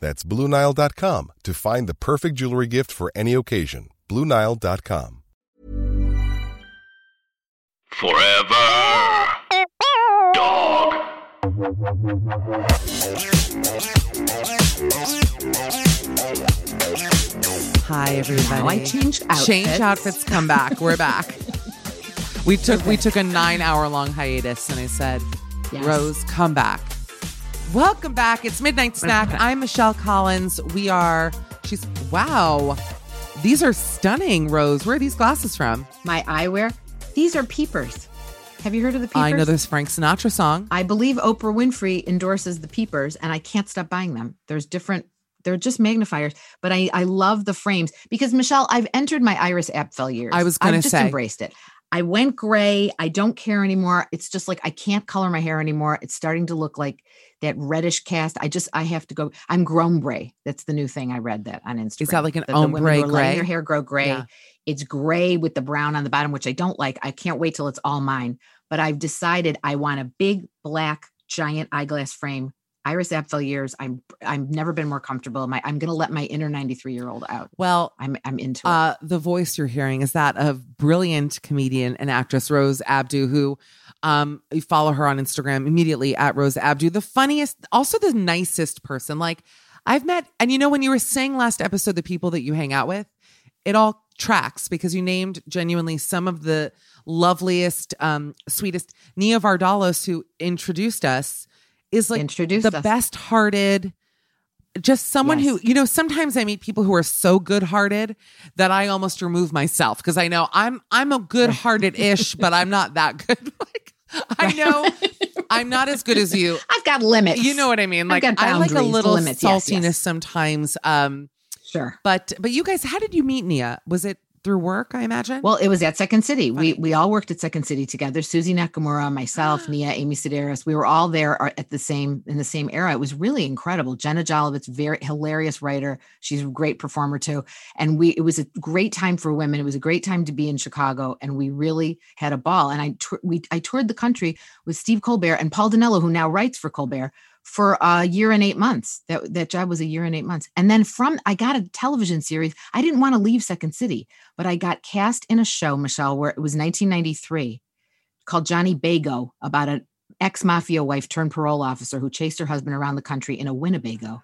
That's BlueNile.com to find the perfect jewelry gift for any occasion. BlueNile.com. Forever Dog. Hi, everybody. Now I changed outfits. Come back. We're back. We took a 9-hour-long hiatus, and I said, yes. Rose, come back. Welcome back. It's Midnight Snack. I'm Michelle Collins. Wow. These are stunning, Rose. Where are these glasses from? My eyewear. These are peepers. Have you heard of the peepers? I know this Frank Sinatra song. I believe Oprah Winfrey endorses the peepers, and I can't stop buying them. There's different. They're just magnifiers, but I love the frames because, Michelle, I've entered my Iris Apfel years. I was going to say. I've just embraced it. I went gray. I don't care anymore. It's just like I can't color my hair anymore. It's starting to look like that reddish cast. I have to go. I'm grombre. That's the new thing I read that on Instagram. Is that like an ombre gray? Letting their hair grow gray. Yeah. It's gray with the brown on the bottom, which I don't like. I can't wait till it's all mine. But I've decided I want a big black giant eyeglass frame. Iris Apfel years. I've never been more comfortable. I'm going to let my inner 93-year-old out. Well, I'm into it. The voice you're hearing is that of brilliant comedian and actress Rose Abdoo, who you follow her on Instagram immediately at Rose Abdoo. The funniest, also the nicest person. Like I've met, and you know when you were saying last episode, the people that you hang out with, it all tracks because you named genuinely some of the loveliest, sweetest. Nia Vardalos, who introduced us. Is like the best hearted, just someone who, you know, sometimes I meet people who are so good hearted that I almost remove myself because I know I'm a good hearted ish, but I'm not that good. Like I know I'm not as good as you. I've got limits. You know what I mean? Like I like a little limits, saltiness sometimes. Sure. But you guys, how did you meet Nia? Was it through work, I imagine? Well, it was at Second City. We all worked at Second City together. Susie Nakamura, myself, Nia, Amy Sedaris. We were all there in the same era. It was really incredible. Jenna Jolovitz, very hilarious writer. She's a great performer too. And it was a great time for women. It was a great time to be in Chicago. And we really had a ball. And I toured the country with Steve Colbert and Paul Dinello, who now writes for Colbert, for a year and 8 months. That job was a year and 8 months. And then I got a television series. I didn't want to leave Second City, but I got cast in a show, Michelle, where it was 1993 called Johnny Bago, about an ex-mafia wife turned parole officer who chased her husband around the country in a Winnebago.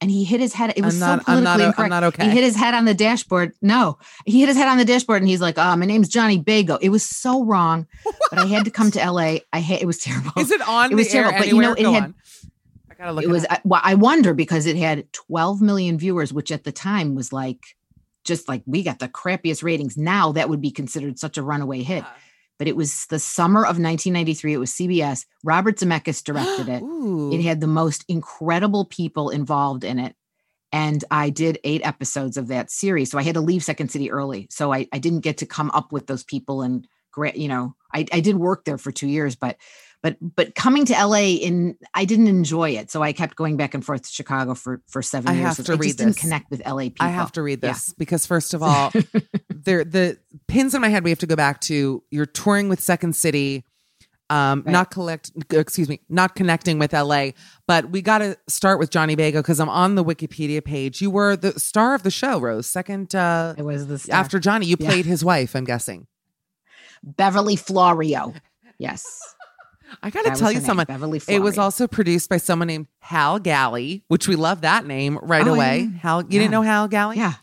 And he hit his head. It was so politically incorrect. I'm not okay. He hit his head on the dashboard. No, he hit his head on the dashboard and he's like, oh, my name's Johnny Bago. It was so wrong, but I had to come to LA. It was terrible. Is it on? It was terrible. But you know, it had, I gotta look it was, well, I wonder because it had 12 million viewers, which at the time was like, just like we got the crappiest ratings. Now that would be considered such a runaway hit. But it was the summer of 1993. It was CBS. Robert Zemeckis directed it. It had the most incredible people involved in it. And I did 8 episodes of that series. So I had to leave Second City early. So I didn't get to come up with those people. And, you know, I did work there for 2 years, but coming to LA I didn't enjoy it. So I kept going back and forth to Chicago for 7 years. I didn't connect with LA people. I have to read this because first of all, the pins in my head, we have to go back to you're touring with Second City, right. Not connecting with LA, but we got to start with Johnny Bago. Cause I'm on the Wikipedia page. You were the star of the show, Rose. It was the star. After Johnny, you played his wife. I'm guessing. Beverly Florio. Yes. I got to tell you someone. It was also produced by someone named Hal Galley, which we love that name away. Hal, you didn't know Hal Galley? Yeah.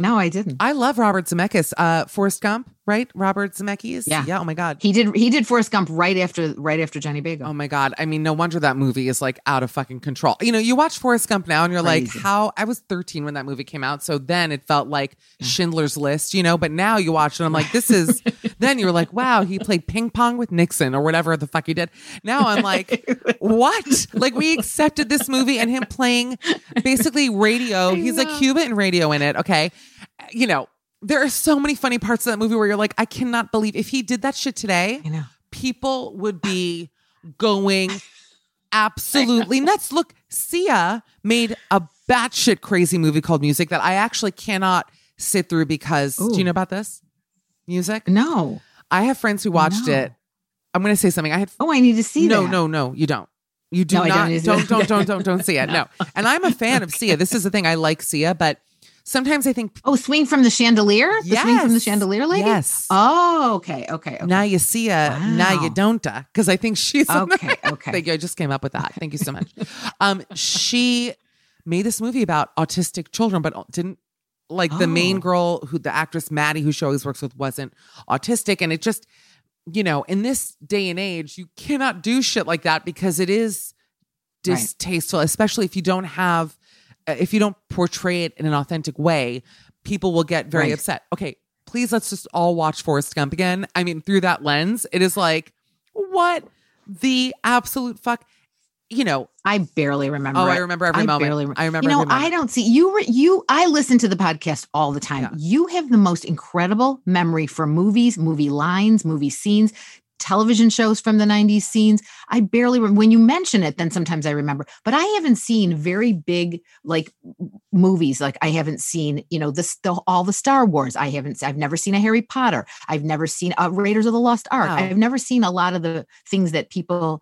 No, I didn't. I love Robert Zemeckis. Forrest Gump, right? Robert Zemeckis. Yeah. Yeah. Oh my God. He did Forrest Gump right after Johnny Bago. Oh my God. I mean, no wonder that movie is like out of fucking control. You know, you watch Forrest Gump now and you're like, how? I was 13 when that movie came out. So then it felt like Schindler's List, you know, but now you watch it and I'm like, this is, then you're like, wow, he played ping pong with Nixon or whatever the fuck he did. Now I'm like, what? Like we accepted this movie and him playing basically radio. He's a Cuban radio in it. Okay. You know, there are so many funny parts of that movie where you're like, I cannot believe if he did that shit today, people would be going absolutely nuts. Look, Sia made a batshit crazy movie called Music that I actually cannot sit through because do you know about this? Music? No. I have friends who watched it. I'm going to say something. I need to see that. No, you don't. You do not. Don't see it. No. And I'm a fan of Sia. This is the thing. I like Sia, but sometimes I think... Oh, Swing from the Chandelier? Yes. The Swing from the Chandelier lady? Yes. Oh, okay. Now you see now you don't. Because I think she's... Okay. Thank you. I just came up with that. Thank you so much. She made this movie about autistic children, but didn't... Like the main girl, the actress Maddie, who she always works with, wasn't autistic. And it just, you know, in this day and age, you cannot do shit like that because it is distasteful, especially if you don't have... If you don't portray it in an authentic way, people will get very upset. Okay, please let's just all watch Forrest Gump again. I mean, through that lens, it is like, what the absolute fuck? You know, I barely remember. Oh, I remember every moment. I remember. You know, I don't see you. I listen to the podcast all the time. Yeah. You have the most incredible memory for movies, movie lines, movie scenes. Television shows from the 90s scenes. I barely remember. When you mention it, then sometimes I remember, but I haven't seen very big, like movies. Like I haven't seen, you know, all the Star Wars. I've never seen a Harry Potter. I've never seen Raiders of the Lost Ark. Oh. I've never seen a lot of the things that people,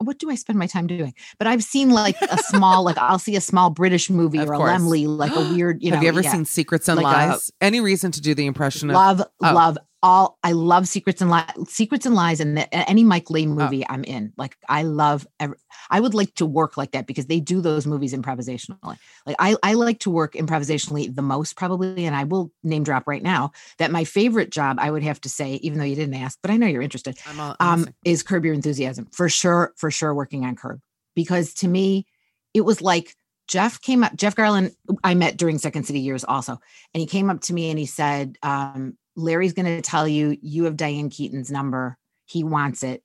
what do I spend my time doing? But I've seen like a small, like I'll see a small British movie of or course. A Lemley, like a weird, you know. Have you ever seen Secrets and like Lies? Any reason to do the impression of love. I love Secrets and Lies, and any Mike Leigh movie I'm in. Like I love. I would like to work like that because they do those movies improvisationally. Like I like to work improvisationally the most probably, and I will name drop right now that my favorite job I would have to say, even though you didn't ask, but I know you're interested, is Curb Your Enthusiasm for sure. Working on Curb because to me it was like Jeff Garland I met during Second City years also, and he came up to me and he said, Larry's going to tell you, you have Diane Keaton's number. He wants it.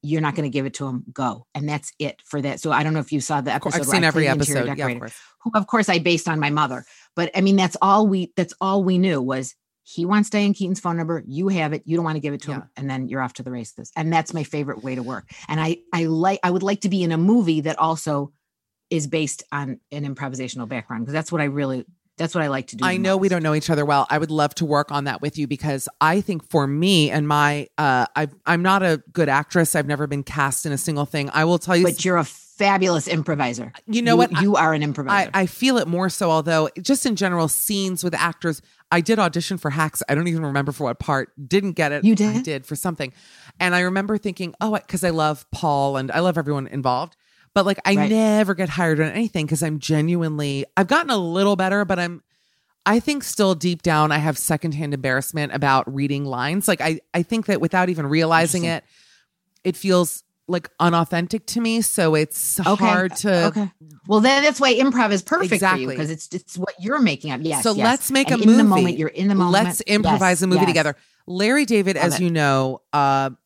You're not going to give it to him. Go. And that's it for that. So I don't know if you saw the episode. I've seen every episode. Yeah, of course. Who, of course, I based on my mother. But I mean, that's all we knew was he wants Diane Keaton's phone number. You have it. You don't want to give it to him. And then you're off to the races. And that's my favorite way to work. And I would like to be in a movie that also is based on an improvisational background because that's what I really That's what I like to do. I know we don't know each other well. I would love to work on that with you, because I think for me and my, I'm not a good actress. I've never been cast in a single thing. I will tell you. But you're a fabulous improviser. You know what? You are an improviser. I feel it more so, although just in general scenes with actors, I did audition for Hacks. I don't even remember for what part. Didn't get it. You did? I did for something. And I remember thinking, oh, because I love Paul and I love everyone involved. But like, I never get hired on anything because I'm genuinely, I've gotten a little better, but I think still deep down, I have secondhand embarrassment about reading lines. Like I think that without even realizing it, it feels like unauthentic to me. So it's hard to. Okay. Well, then that's why improv is perfect for you, because it's what you're making up. Yes. So let's make a movie. In the moment, you're in the moment. Let's improvise a movie together. Larry David, as you know,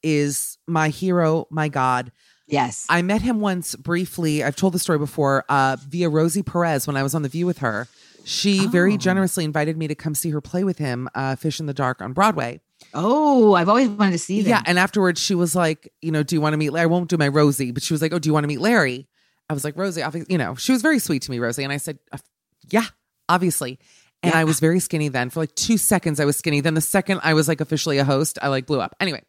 is my hero, my God. Yes. I met him once briefly. I've told the story before via Rosie Perez when I was on The View with her. She very generously invited me to come see her play with him, Fish in the Dark on Broadway. Oh, I've always wanted to see that. Yeah. And afterwards she was like, you know, do you want to meet Larry? I won't do my Rosie, but she was like, oh, do you want to meet Larry? I was like, Rosie, obviously, you know, she was very sweet to me, Rosie. And I said, yeah, obviously. And I was very skinny then. For like 2 seconds, I was skinny. Then the second I was like officially a host, I like blew up. Anyway.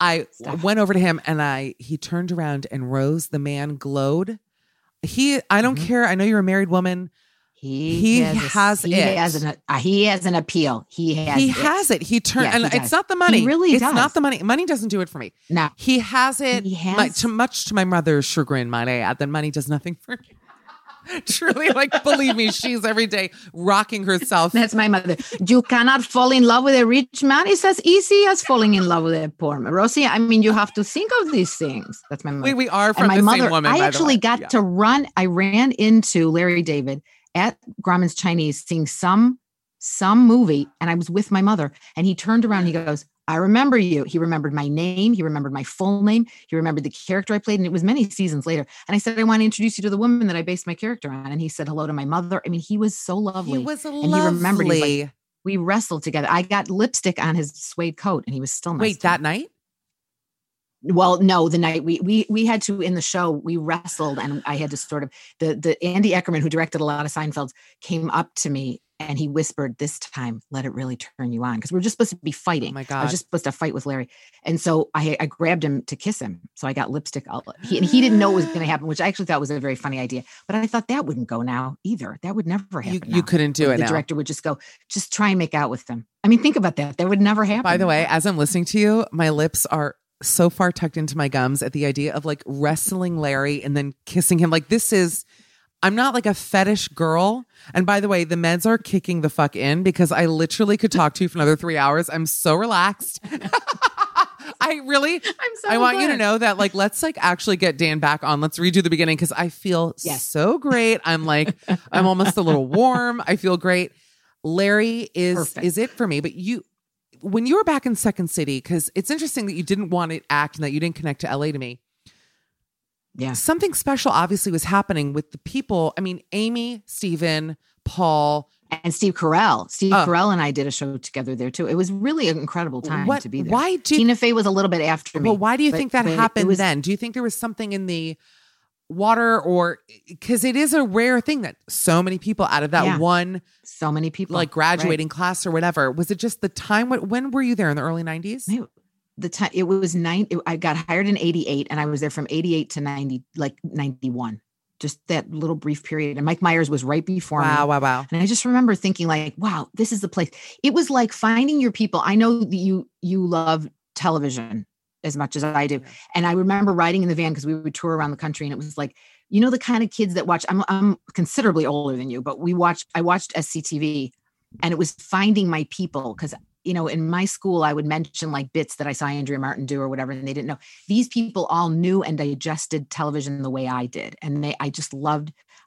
I went over to him and he turned around and Rose, the man, glowed. I don't care. I know you're a married woman. He has an appeal. He has it. He turned, and it's not the money. He really does. It's not the money. Money doesn't do it for me. No, he has it. Much to my mother's chagrin, might I add, that money does nothing for me. Truly, like, believe me, she's every day rocking herself. That's my mother. You cannot fall in love with a rich man. It's as easy as falling in love with a poor man. Rosie, I mean, you have to think of these things. That's my mother. We are from the same woman. I actually got to run. I ran into Larry David at Grauman's Chinese seeing some movie, and I was with my mother, and he turned around and he goes, I remember you. He remembered my name. He remembered my full name. He remembered the character I played. And it was many seasons later. And I said, I want to introduce you to the woman that I based my character on. And he said hello to my mother. I mean, he was so lovely. He was lovely. And he remembered, he like, we wrestled together. I got lipstick on his suede coat and he was still nice. Wait, that night? Well, no, the night we had to, in the show, we wrestled, and I had to sort of, the Andy Eckerman, who directed a lot of Seinfelds, came up to me and he whispered, this time, let it really turn you on. Because we're just supposed to be fighting. Oh my God. I was just supposed to fight with Larry. And so I grabbed him to kiss him. So I got lipstick. And he didn't know it was going to happen, which I actually thought was a very funny idea. But I thought that wouldn't go now either. That would never happen. You couldn't do it now. The director would just go, just try and make out with them. I mean, think about that. That would never happen. By the way, as I'm listening to you, my lips are so far tucked into my gums at the idea of like wrestling Larry and then kissing him. Like this is... I'm not like a fetish girl. And by the way, the meds are kicking the fuck in because I literally could talk to you for another 3 hours. I'm so relaxed. I want you to know that like, let's like actually get Dan back on. Let's redo the beginning because I feel so great. I'm like, I'm almost a little warm. I feel great. Larry is it for me. But you, when you were back in Second City, because it's interesting that you didn't want to act and that you didn't connect to LA to me. Yeah. Something special obviously was happening with the people. I mean, Amy, Stephen, Paul. And Steve Carell. Steve Carell and I did a show together there too. It was really an incredible time to be there. Tina Fey was a little bit after me. Well, why do you think that happened then? Do you think there was something in the water or... Because it is a rare thing that so many people out of that one... So many people. Like graduating class or whatever. Was it just the time? When were you there, in the early 90s? Maybe. The time it was I got hired in 88 and I was there from 88 to 90, like 91, just that little brief period. And Mike Myers was right before me. Wow. And I just remember thinking like, wow, this is the place. It was like finding your people. I know that you love television as much as I do. And I remember riding in the van because we would tour around the country and it was like, you know, the kind of kids that watch, I'm considerably older than you, but I watched SCTV and it was finding my people because you know, in my school, I would mention like bits that I saw Andrea Martin do or whatever, and they didn't know. These people all knew and digested television the way I did. And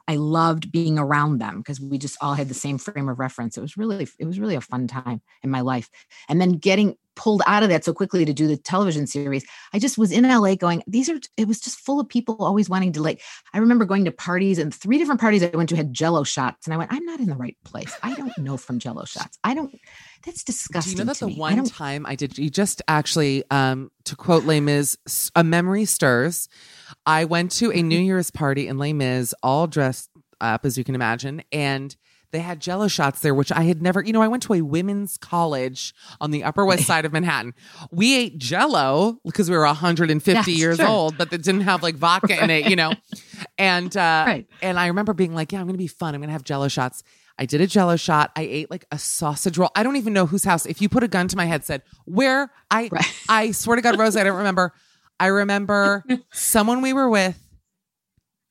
I loved being around them because we just all had the same frame of reference. It was really a fun time in my life. And then getting pulled out of that so quickly to do the television series. I just was in LA going, it was just full of people always wanting to like, I remember going to parties and 3 different parties I went to had Jell-O shots. And I went, I'm not in the right place. I don't know from Jell-O shots. That's disgusting. Do you know that one time I did, you just actually, to quote Les Mis, a memory stirs. I went to a New Year's party in Les Mis, all dressed up as you can imagine. And They had Jello shots there, which I had never, you know, I went to a women's college on the Upper West Side of Manhattan. We ate Jello because we were 150 years old, but it didn't have like vodka in it, you know? And, and I remember being like, yeah, I'm going to be fun. I'm going to have Jello shots. I did a Jello shot. I ate like a sausage roll. I don't even know whose house. If you put a gun to my head, said where I swear to God, Rose, I don't remember. I remember someone we were with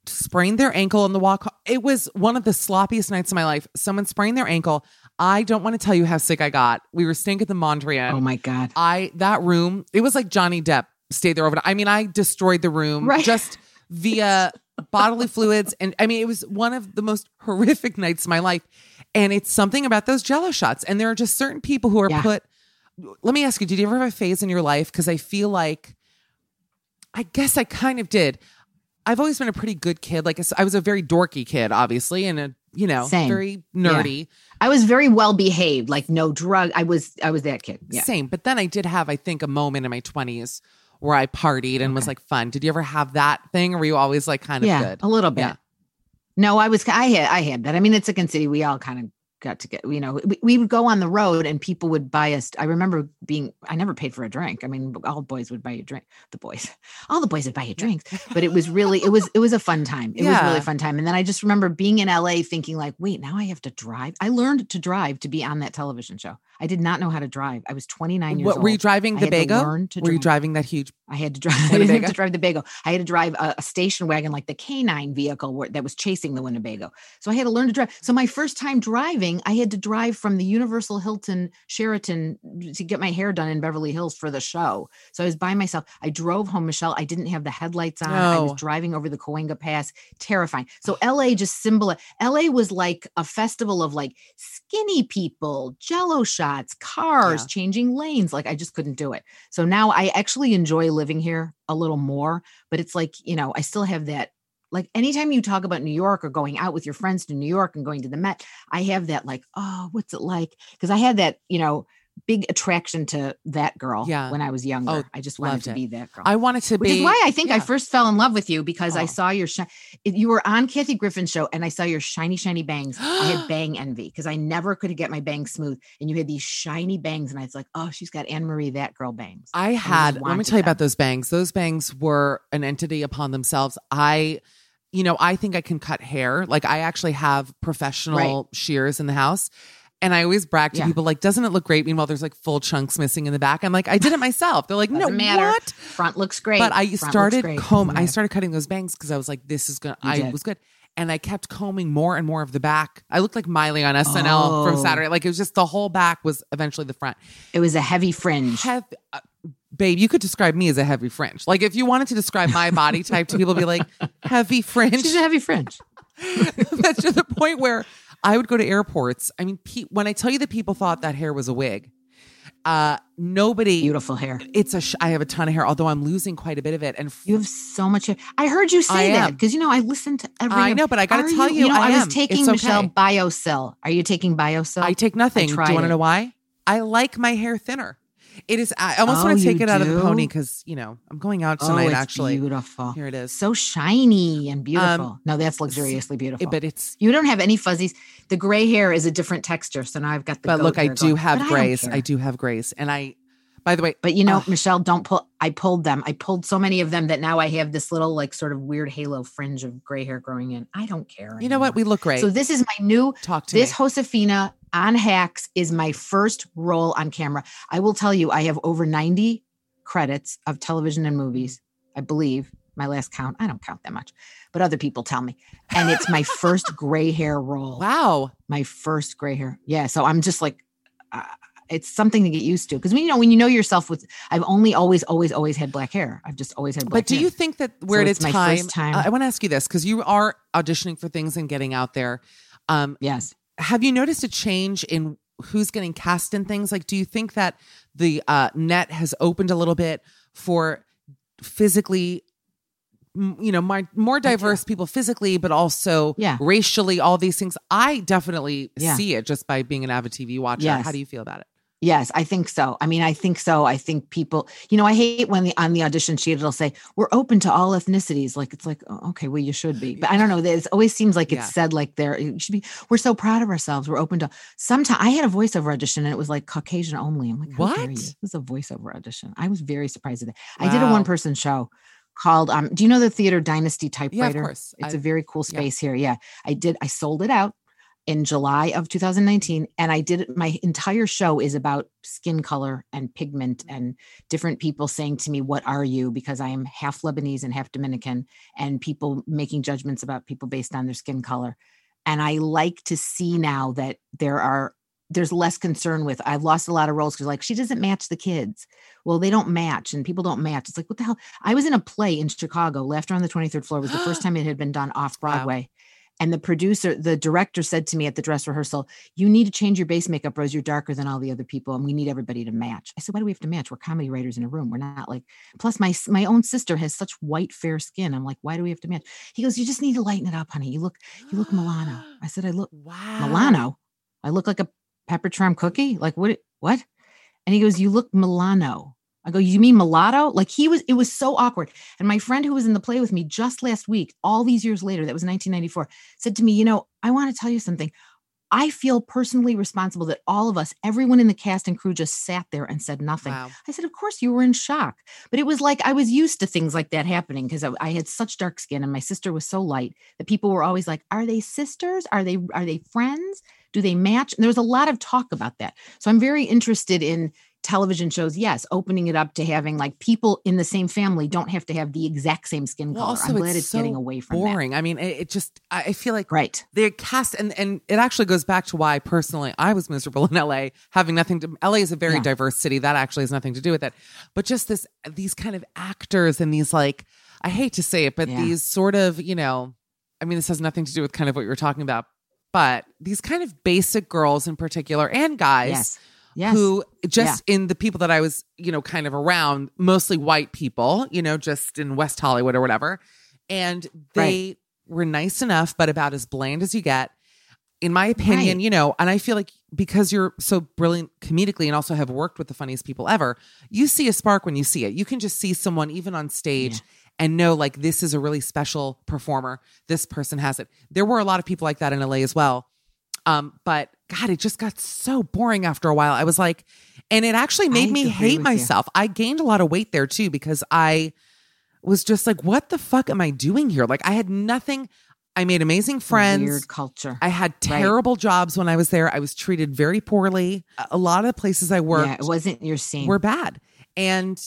sprained their ankle on the walk. It was one of the sloppiest nights of my life. Someone sprained their ankle. I don't want to tell you how sick I got. We were staying at the Mondrian. Oh my God. That room, it was like Johnny Depp stayed there overnight. I mean, I destroyed the room just via bodily fluids. And I mean, it was one of the most horrific nights of my life. And it's something about those Jello shots. And there are just certain people who are put. Let me ask you, did you ever have a phase in your life? Because I feel like, I guess I kind of did. I've always been a pretty good kid. Like I was a very dorky kid, obviously, and Same. Very nerdy. Yeah. I was very well behaved, like no drug. I was that kid. Yeah. Same. But then I did have, I think, a moment in my 20s where I partied and was like fun. Did you ever have that thing? Or were you always like kind of good? A little bit. Yeah. No, I had that. I mean, at Second City, we all kind of got to get, you know, we would go on the road and people would buy us. I remember I never paid for a drink. I mean, all the boys would buy you drinks, but it was really, it was a fun time. It was really a fun time. And then I just remember being in LA thinking like, wait, now I have to drive. I learned to drive to be on that television show. I did not know how to drive. I was 29 years old. Were you driving the Bago? Were you driving that huge? I had to drive. I didn't have to drive the Bago. I had to drive a station wagon, like the K9 vehicle that was chasing the Winnebago. So I had to learn to drive. So my first time driving, I had to drive from the Universal Hilton Sheraton to get my hair done in Beverly Hills for the show. So I was by myself. I drove home, Michelle. I didn't have the headlights on. I was driving over the Cahuenga Pass. Terrifying. So LA just LA was like a festival of like skinny people, Jello shots, cars, changing lanes. Like I just couldn't do it. So now I actually enjoy living here a little more, but it's like, you know, I still have that. Like anytime you talk about New York or going out with your friends to New York and going to the Met, I have that like, oh, what's it like? Because I had that, you know, big attraction to that girl when I was younger. Oh, I just wanted to be that girl. I wanted to be. Which is why I think I first fell in love with you, because I saw your, you were on Kathy Griffin's show and I saw your shiny, shiny bangs. I had bang envy because I never could get my bangs smooth. And you had these shiny bangs and I was like, oh, she's got Anne-Marie, that girl bangs. Let me tell you about those bangs. Those bangs were an entity upon themselves. I think I can cut hair. Like I actually have professional shears in the house. And I always brag to people like, doesn't it look great? Meanwhile, there's like full chunks missing in the back. I'm like, I did it myself. They're like, no matter what? Front looks great. But I I started cutting those bangs because I was like, this is going to, was good. And I kept combing more and more of the back. I looked like Miley on SNL from Saturday. Like it was just the whole back was eventually the front. It was a heavy fringe. Babe, you could describe me as a heavy fringe. Like if you wanted to describe my body type to people, be like heavy fringe. She's a heavy fringe. That's to the point where I would go to airports. I mean, when I tell you that people thought that hair was a wig, nobody. Beautiful hair. I have a ton of hair, although I'm losing quite a bit of it. And you have so much hair. I heard you say that because, you know, I listened to every. I know, but I got to tell you, I was taking Biosil. Are you taking Biosil? I take nothing. Do you want to know why? I like my hair thinner. It is. I almost want to take it out of the pony because, you know, I'm going out tonight, actually. Beautiful. Here it is. So shiny and beautiful. No, that's luxuriously beautiful. But you don't have any fuzzies. The gray hair is a different texture. So now I've got the. But look, I do have grays. I do have grays. And by the way. But you know, Michelle, don't pull. I pulled them. I pulled so many of them that now I have this little like sort of weird halo fringe of gray hair growing in. I don't care anymore. You know what? We look great. So this is my new. Talk to me. This Josefina on Hacks is my first role on camera. I will tell you, I have over 90 credits of television and movies, I believe. My last count. I don't count that much, but other people tell me. And it's my first gray hair role. Wow. My first gray hair. Yeah. So I'm just like, it's something to get used to. Because when you know yourself with, I've only always had black hair. I've just always had black hair. But do you think that we're at a time? I want to ask you this, because you are auditioning for things and getting out there. Yes. Have you noticed a change in who's getting cast in things? Like, do you think that the net has opened a little bit for physically, you know, more diverse people physically, but also racially, all these things? I definitely see it just by being an avid TV watcher. Yes. How do you feel about it? Yes, I think so. I mean, I think so. I think people, you know, I hate when on the audition sheet, it'll say, we're open to all ethnicities. Like, it's like, oh, okay, well, you should be. But I don't know. It always seems like it's said like there, it should be, we're so proud of ourselves. We're open to, sometimes I had a voiceover audition and it was like Caucasian only. I'm like, what? This is a voiceover audition. I was very surprised at that. Wow. I did a one-person show called, do you know the Theater Dynasty Typewriter? Yeah, of course. It's a very cool space here. Yeah, I did. I sold it out in July of 2019. And I did, my entire show is about skin color and pigment and different people saying to me, what are you? Because I am half Lebanese and half Dominican, and people making judgments about people based on their skin color. And I like to see now that there's less concern with, I've lost a lot of roles because like, she doesn't match the kids. Well, they don't match and people don't match. It's like, what the hell? I was in a play in Chicago. Laughter on the 23rd Floor was the first time it had been done off Broadway. Wow. And the director said to me at the dress rehearsal, you need to change your base makeup, Rose. You're darker than all the other people. And we need everybody to match. I said, why do we have to match? We're comedy writers in a room. We're not like, plus my own sister has such white, fair skin. I'm like, why do we have to match? He goes, you just need to lighten it up, honey. You look Milano. I said, Milano. I look like a pepper tram cookie. Like what? And he goes, you look Milano. I go, you mean mulatto? Like it was so awkward. And my friend who was in the play with me just last week, all these years later, that was 1994, said to me, you know, I want to tell you something. I feel personally responsible that all of us, everyone in the cast and crew just sat there and said nothing. Wow. I said, of course you were in shock. But it was like, I was used to things like that happening because I had such dark skin and my sister was so light that people were always like, are they sisters? Are they friends? Do they match? And there was a lot of talk about that. So I'm very interested in television shows, yes, opening it up to having like people in the same family don't have to have the exact same skin color. Also, I'm glad it's so getting away from boring. That. I mean, it just, I feel like they cast, and it actually goes back to why personally I was miserable in LA, LA is a very diverse city. That actually has nothing to do with it. But just these kind of actors and these like, I hate to say it, but these sort of, you know, I mean, this has nothing to do with kind of what you were talking about, but these kind of basic girls in particular and guys. Yes. Who just in the people that I was, you know, kind of around, mostly white people, you know, just in West Hollywood or whatever. And they were nice enough, but about as bland as you get, in my opinion, you know, and I feel like because you're so brilliant comedically and also have worked with the funniest people ever, you see a spark when you see it. You can just see someone even on stage and know like, this is a really special performer. This person has it. There were a lot of people like that in LA as well. But God, it just got so boring after a while. I was like, and it actually made me hate myself. I gained a lot of weight there too, because I was just like, what the fuck am I doing here? Like I had nothing. I made amazing friends. Weird culture. I had terrible jobs when I was there. I was treated very poorly. A lot of the places I worked it wasn't your scene. Were bad. And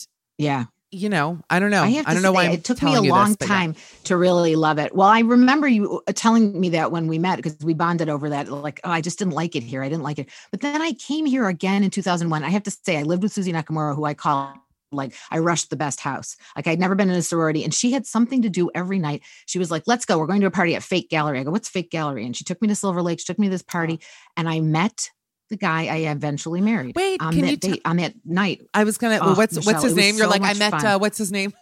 you know, I don't know. I don't know why it took me a long time to really love it. Well, I remember you telling me that when we met, because we bonded over that, like, oh, I just didn't like it here. I didn't like it. But then I came here again in 2001. I have to say, I lived with Susie Nakamura, who I call, like, I rushed the best house. Like I'd never been in a sorority, and she had something to do every night. She was like, let's go. We're going to a party at Fake Gallery. I go, what's Fake Gallery? And she took me to Silver Lake. She took me to this party, and I met the guy I eventually married. Wait, on that date, on that night. I was gonna. Well, what's his name? You're so like I met. What's his name?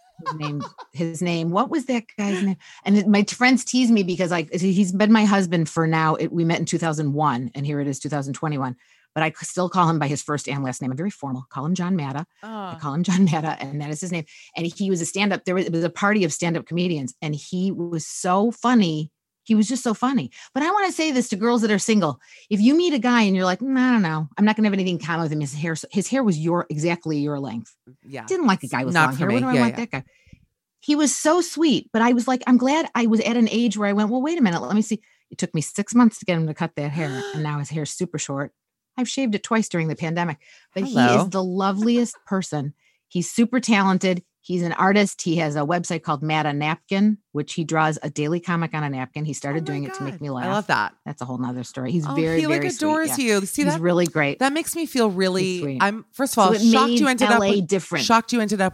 His name. What was that guy's name? And my friends tease me because he's been my husband for now. We met in 2001, and here it is 2021. But I still call him by his first and last name. I'm very formal. Call him John Matta. I call him John Matta, and that is his name. And he was a stand-up. It was a party of stand-up comedians, and he was so funny. He was just so funny. But I want to say this to girls that are single. If you meet a guy and you're like, I don't know, I'm not going to have anything in common with him. His hair was exactly your length. Yeah. Didn't like a guy with long hair. What do I want that guy? He was so sweet, but I was like, I'm glad I was at an age where I went, well, wait a minute. Let me see. It took me 6 months to get him to cut that hair. And now his hair's super short. I've shaved it twice during the pandemic, but he is the loveliest person. He's super talented. He's an artist. He has a website called Matta Napkin, which he draws a daily comic on a napkin. He started doing it to make me laugh. I love that. That's a whole nother story. He's very, very sweet. He adores you. See that? He's really great. That makes me feel really, I'm first of all, shocked you ended up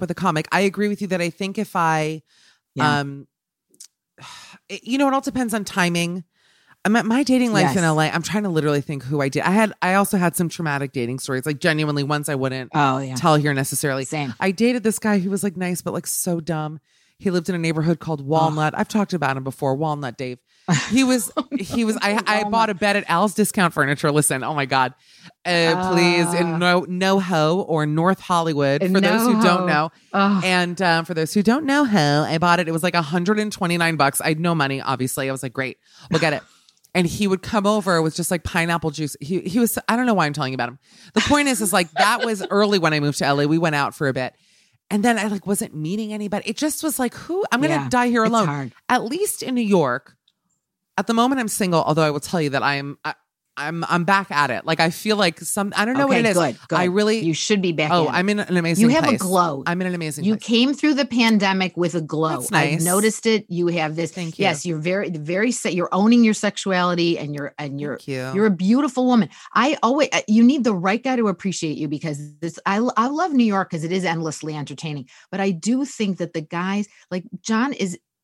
with a comic. I agree with you that I think if I, you know, it all depends on timing. I'm at my dating life in LA. I'm trying to literally think who I did. I also had some traumatic dating stories, like genuinely ones I wouldn't tell here necessarily. Same. I dated this guy who was like nice, but like so dumb. He lived in a neighborhood called Walnut. I've talked about him before, Walnut Dave. He was. I bought a bed at Al's Discount Furniture. Listen, oh my God, please in NoHo or North Hollywood for those who don't know. And for those who don't know, how I bought it. It was like $129. I had no money, obviously. I was like, great, we'll get it. And he would come over with just like pineapple juice. He was. I don't know why I'm telling you about him. The point is like that was early when I moved to LA. We went out for a bit. And then I like wasn't meeting anybody. It just was like, who? I'm going to die here alone. At least in New York, at the moment I'm single. Although I will tell you that I'm back at it. Like I feel like I don't know what it is. Good. I really you should be back. Oh, in. I'm in an amazing. You have place. A glow. I'm in an amazing. You place. Came through the pandemic with a glow. That's nice. I've noticed it. You have this. Thank you. Yes, you're very. You're owning your sexuality, and you're a beautiful woman. You need the right guy to appreciate you because this. I love New York because it is endlessly entertaining. But I do think that the guys like John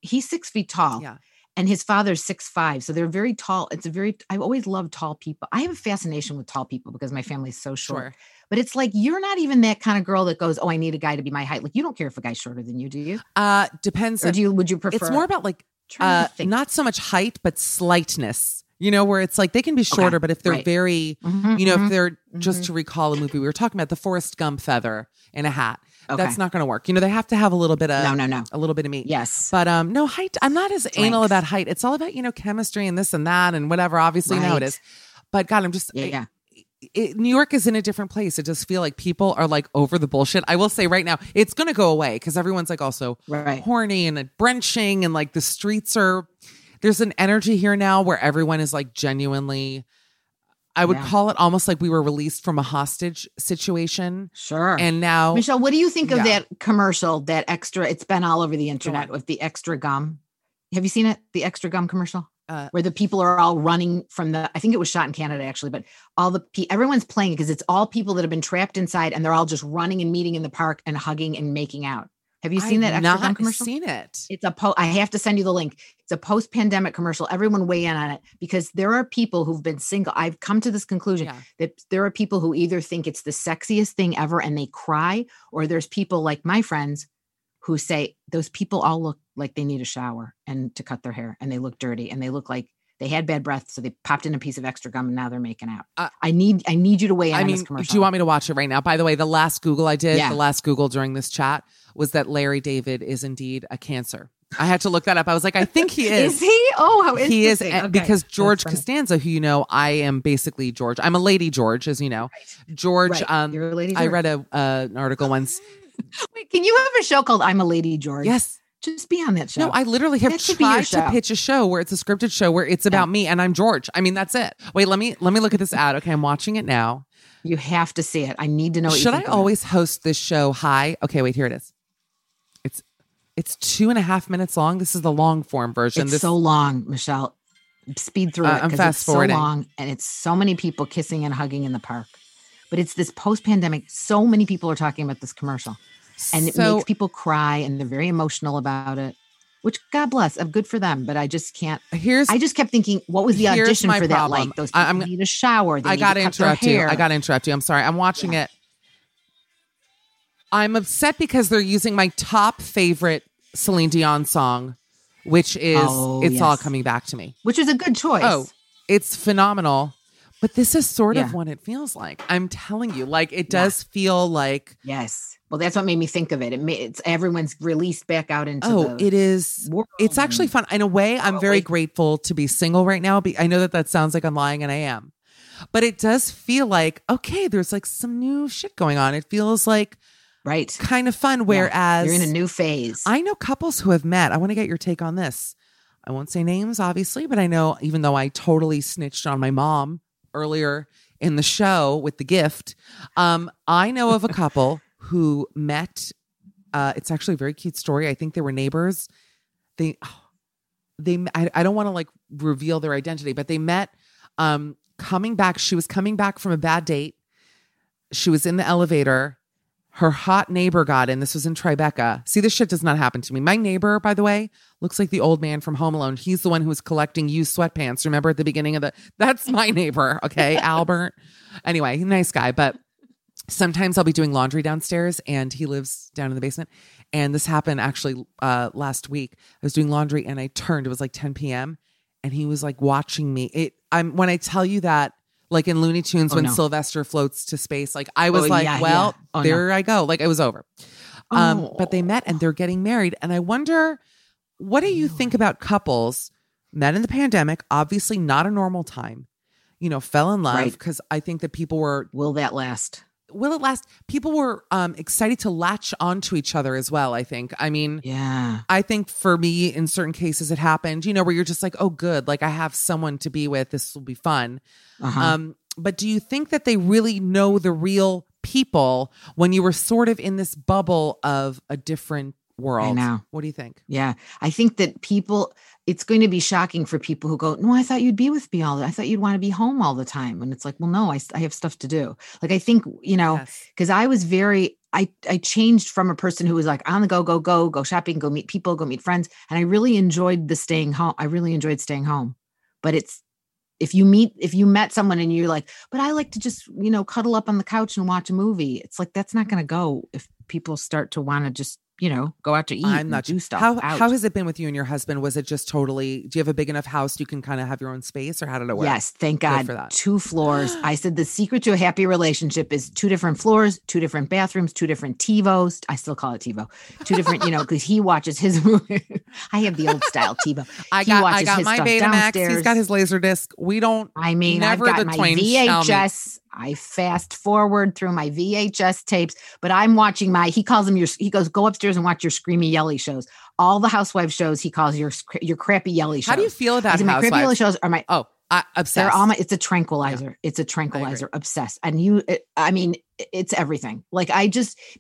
he's 6 feet tall. Yeah. And his father's 6'5", so they're very tall. I've always loved tall people. I have a fascination with tall people because my family's so short. Sure. But it's like, you're not even that kind of girl that goes, oh, I need a guy to be my height. Like, you don't care if a guy's shorter than you, do you? Depends. Or would you prefer? It's more about like, not so much height, but slightness. You know, where it's like, they can be shorter, but if they're very, if they're, just to recall a movie we were talking about, the Forrest Gump feather in a hat. Okay. That's not going to work. You know, they have to have a little bit of a little bit of meat. Yes, but no height. I'm not as anal about height. It's all about chemistry and this and that and whatever. Obviously, now it is. But God, I'm just New York is in a different place. It just feel like people are like over the bullshit. I will say right now, it's going to go away because everyone's like also horny and brunching and like the streets are. There's an energy here now where everyone is like genuinely. I would call it almost like we were released from a hostage situation. Sure. And now, Michelle, what do you think of that commercial, that extra? It's been all over the internet with the extra gum. Have you seen it? The extra gum commercial where the people are all running from I think it was shot in Canada, actually, but everyone's playing it because it's all people that have been trapped inside and they're all just running and meeting in the park and hugging and making out. Have you seen that extra gum commercial? I've not seen it. It's I have to send you the link. It's a post-pandemic commercial. Everyone weigh in on it because there are people who've been single. I've come to this conclusion that there are people who either think it's the sexiest thing ever and they cry, or there's people like my friends who say those people all look like they need a shower and to cut their hair and they look dirty and they look like they had bad breath, so they popped in a piece of extra gum and now they're making out. I need you to weigh in on this commercial. Do you want me to watch it right now? By the way, the last Google I did, the last Google during this chat was that Larry David is indeed a cancer. I had to look that up. I was like, I think he is. Is he? Oh, how interesting. He is because George Costanza, who you know, I am basically George. I'm a lady George, as you know. George, right. You're a lady George. I read an article once. Wait, can you have a show called I'm a Lady George? Yes. Just be on that show. No, I literally have tried to pitch a show where it's a scripted show where it's about me and I'm George. I mean, that's it. Wait, let me look at this ad. Okay, I'm watching it now. You have to see it. I need to know. Should I always host this show? Hi. Okay, wait, here it is. It's 2.5 minutes long. This is the long form version. It's so long, Michelle. Speed through it because it's so long and it's so many people kissing and hugging in the park. But it's this post-pandemic. So many people are talking about this commercial. And it makes people cry and they're very emotional about it, which God bless. I'm good for them, but I just can't. I just kept thinking, what was the audition for that? Like those people need a shower. They need to cut their hair. I got to interrupt you. I'm sorry. I'm watching it. I'm upset because they're using my top favorite Celine Dion song, which is It's All Coming Back to Me. Which is a good choice. Oh, it's phenomenal. But this is sort of what it feels like. I'm telling you, like it does feel like. Yes. Well, that's what made me think of it. It's everyone's released back out into the it is. World. It's actually fun. In a way, I'm very grateful to be single right now. I know that sounds like I'm lying, and I am. But it does feel like, okay, there's like some new shit going on. It feels like kind of fun, whereas. You're in a new phase. I know couples who have met. I want to get your take on this. I won't say names, obviously, but I know even though I totally snitched on my mom earlier in the show with the gift, I know of a couple who met. It's actually a very cute story. I think they were neighbors. I don't want to like reveal their identity, but they met coming back. She was coming back from a bad date. She was in the elevator. Her hot neighbor got in. This was in Tribeca. See, this shit does not happen to me. My neighbor, by the way, looks like the old man from Home Alone. He's the one who was collecting used sweatpants. Remember at the beginning of that's my neighbor. Okay, Albert. Anyway, nice guy. But sometimes I'll be doing laundry downstairs and he lives down in the basement. And this happened actually last week. I was doing laundry and I turned. It was like 10 p.m. and he was like watching me. When I tell you that, like in Looney Tunes, Sylvester floats to space, like I was there I go. Like it was over. But they met and they're getting married. And I wonder, what do you think about couples met in the pandemic? Obviously not a normal time, fell in love because I think that people were. Will it last? People were excited to latch onto each other as well, I think. I mean, yeah, I think for me, in certain cases, it happened, where you're just like, oh, good. Like I have someone to be with. This will be fun. Uh-huh. But do you think that they really know the real people when you were sort of in this bubble of a different world? I know. What do you think? Yeah. I think that people, it's going to be shocking for people who go, no, I thought you'd be with me all the time. I thought you'd want to be home all the time. And it's like, well, no, I have stuff to do. Like, I think, because I was very, I changed from a person who was like on the go shopping, go meet people, go meet friends. And I really enjoyed staying home, but it's, if you met someone and you're like, but I like to just, cuddle up on the couch and watch a movie. It's like, that's not going to go if people start to want to just, go out to eat do stuff. How has it been with you and your husband? Was it just totally, do you have a big enough house you can kind of have your own space, or how did it work? Yes. Thank God. For that. 2 floors. I said, the secret to a happy relationship is 2 different floors, 2 different bathrooms, 2 different TiVos. I still call it TiVo. 2 different, because he watches his movie. I have the old style TiVo. I got my Betamax. He's got his Laserdisc. We don't. I mean, I've got my VHS. I fast forward through my VHS tapes, but I'm watching he goes, go upstairs and watch your screamy yelly shows. All the housewife shows he calls your crappy yelly shows. How do you feel about housewives? My crappy yelly shows are my, obsessed. They're all it's a tranquilizer. Yeah. It's a tranquilizer, obsessed. And it's everything. Like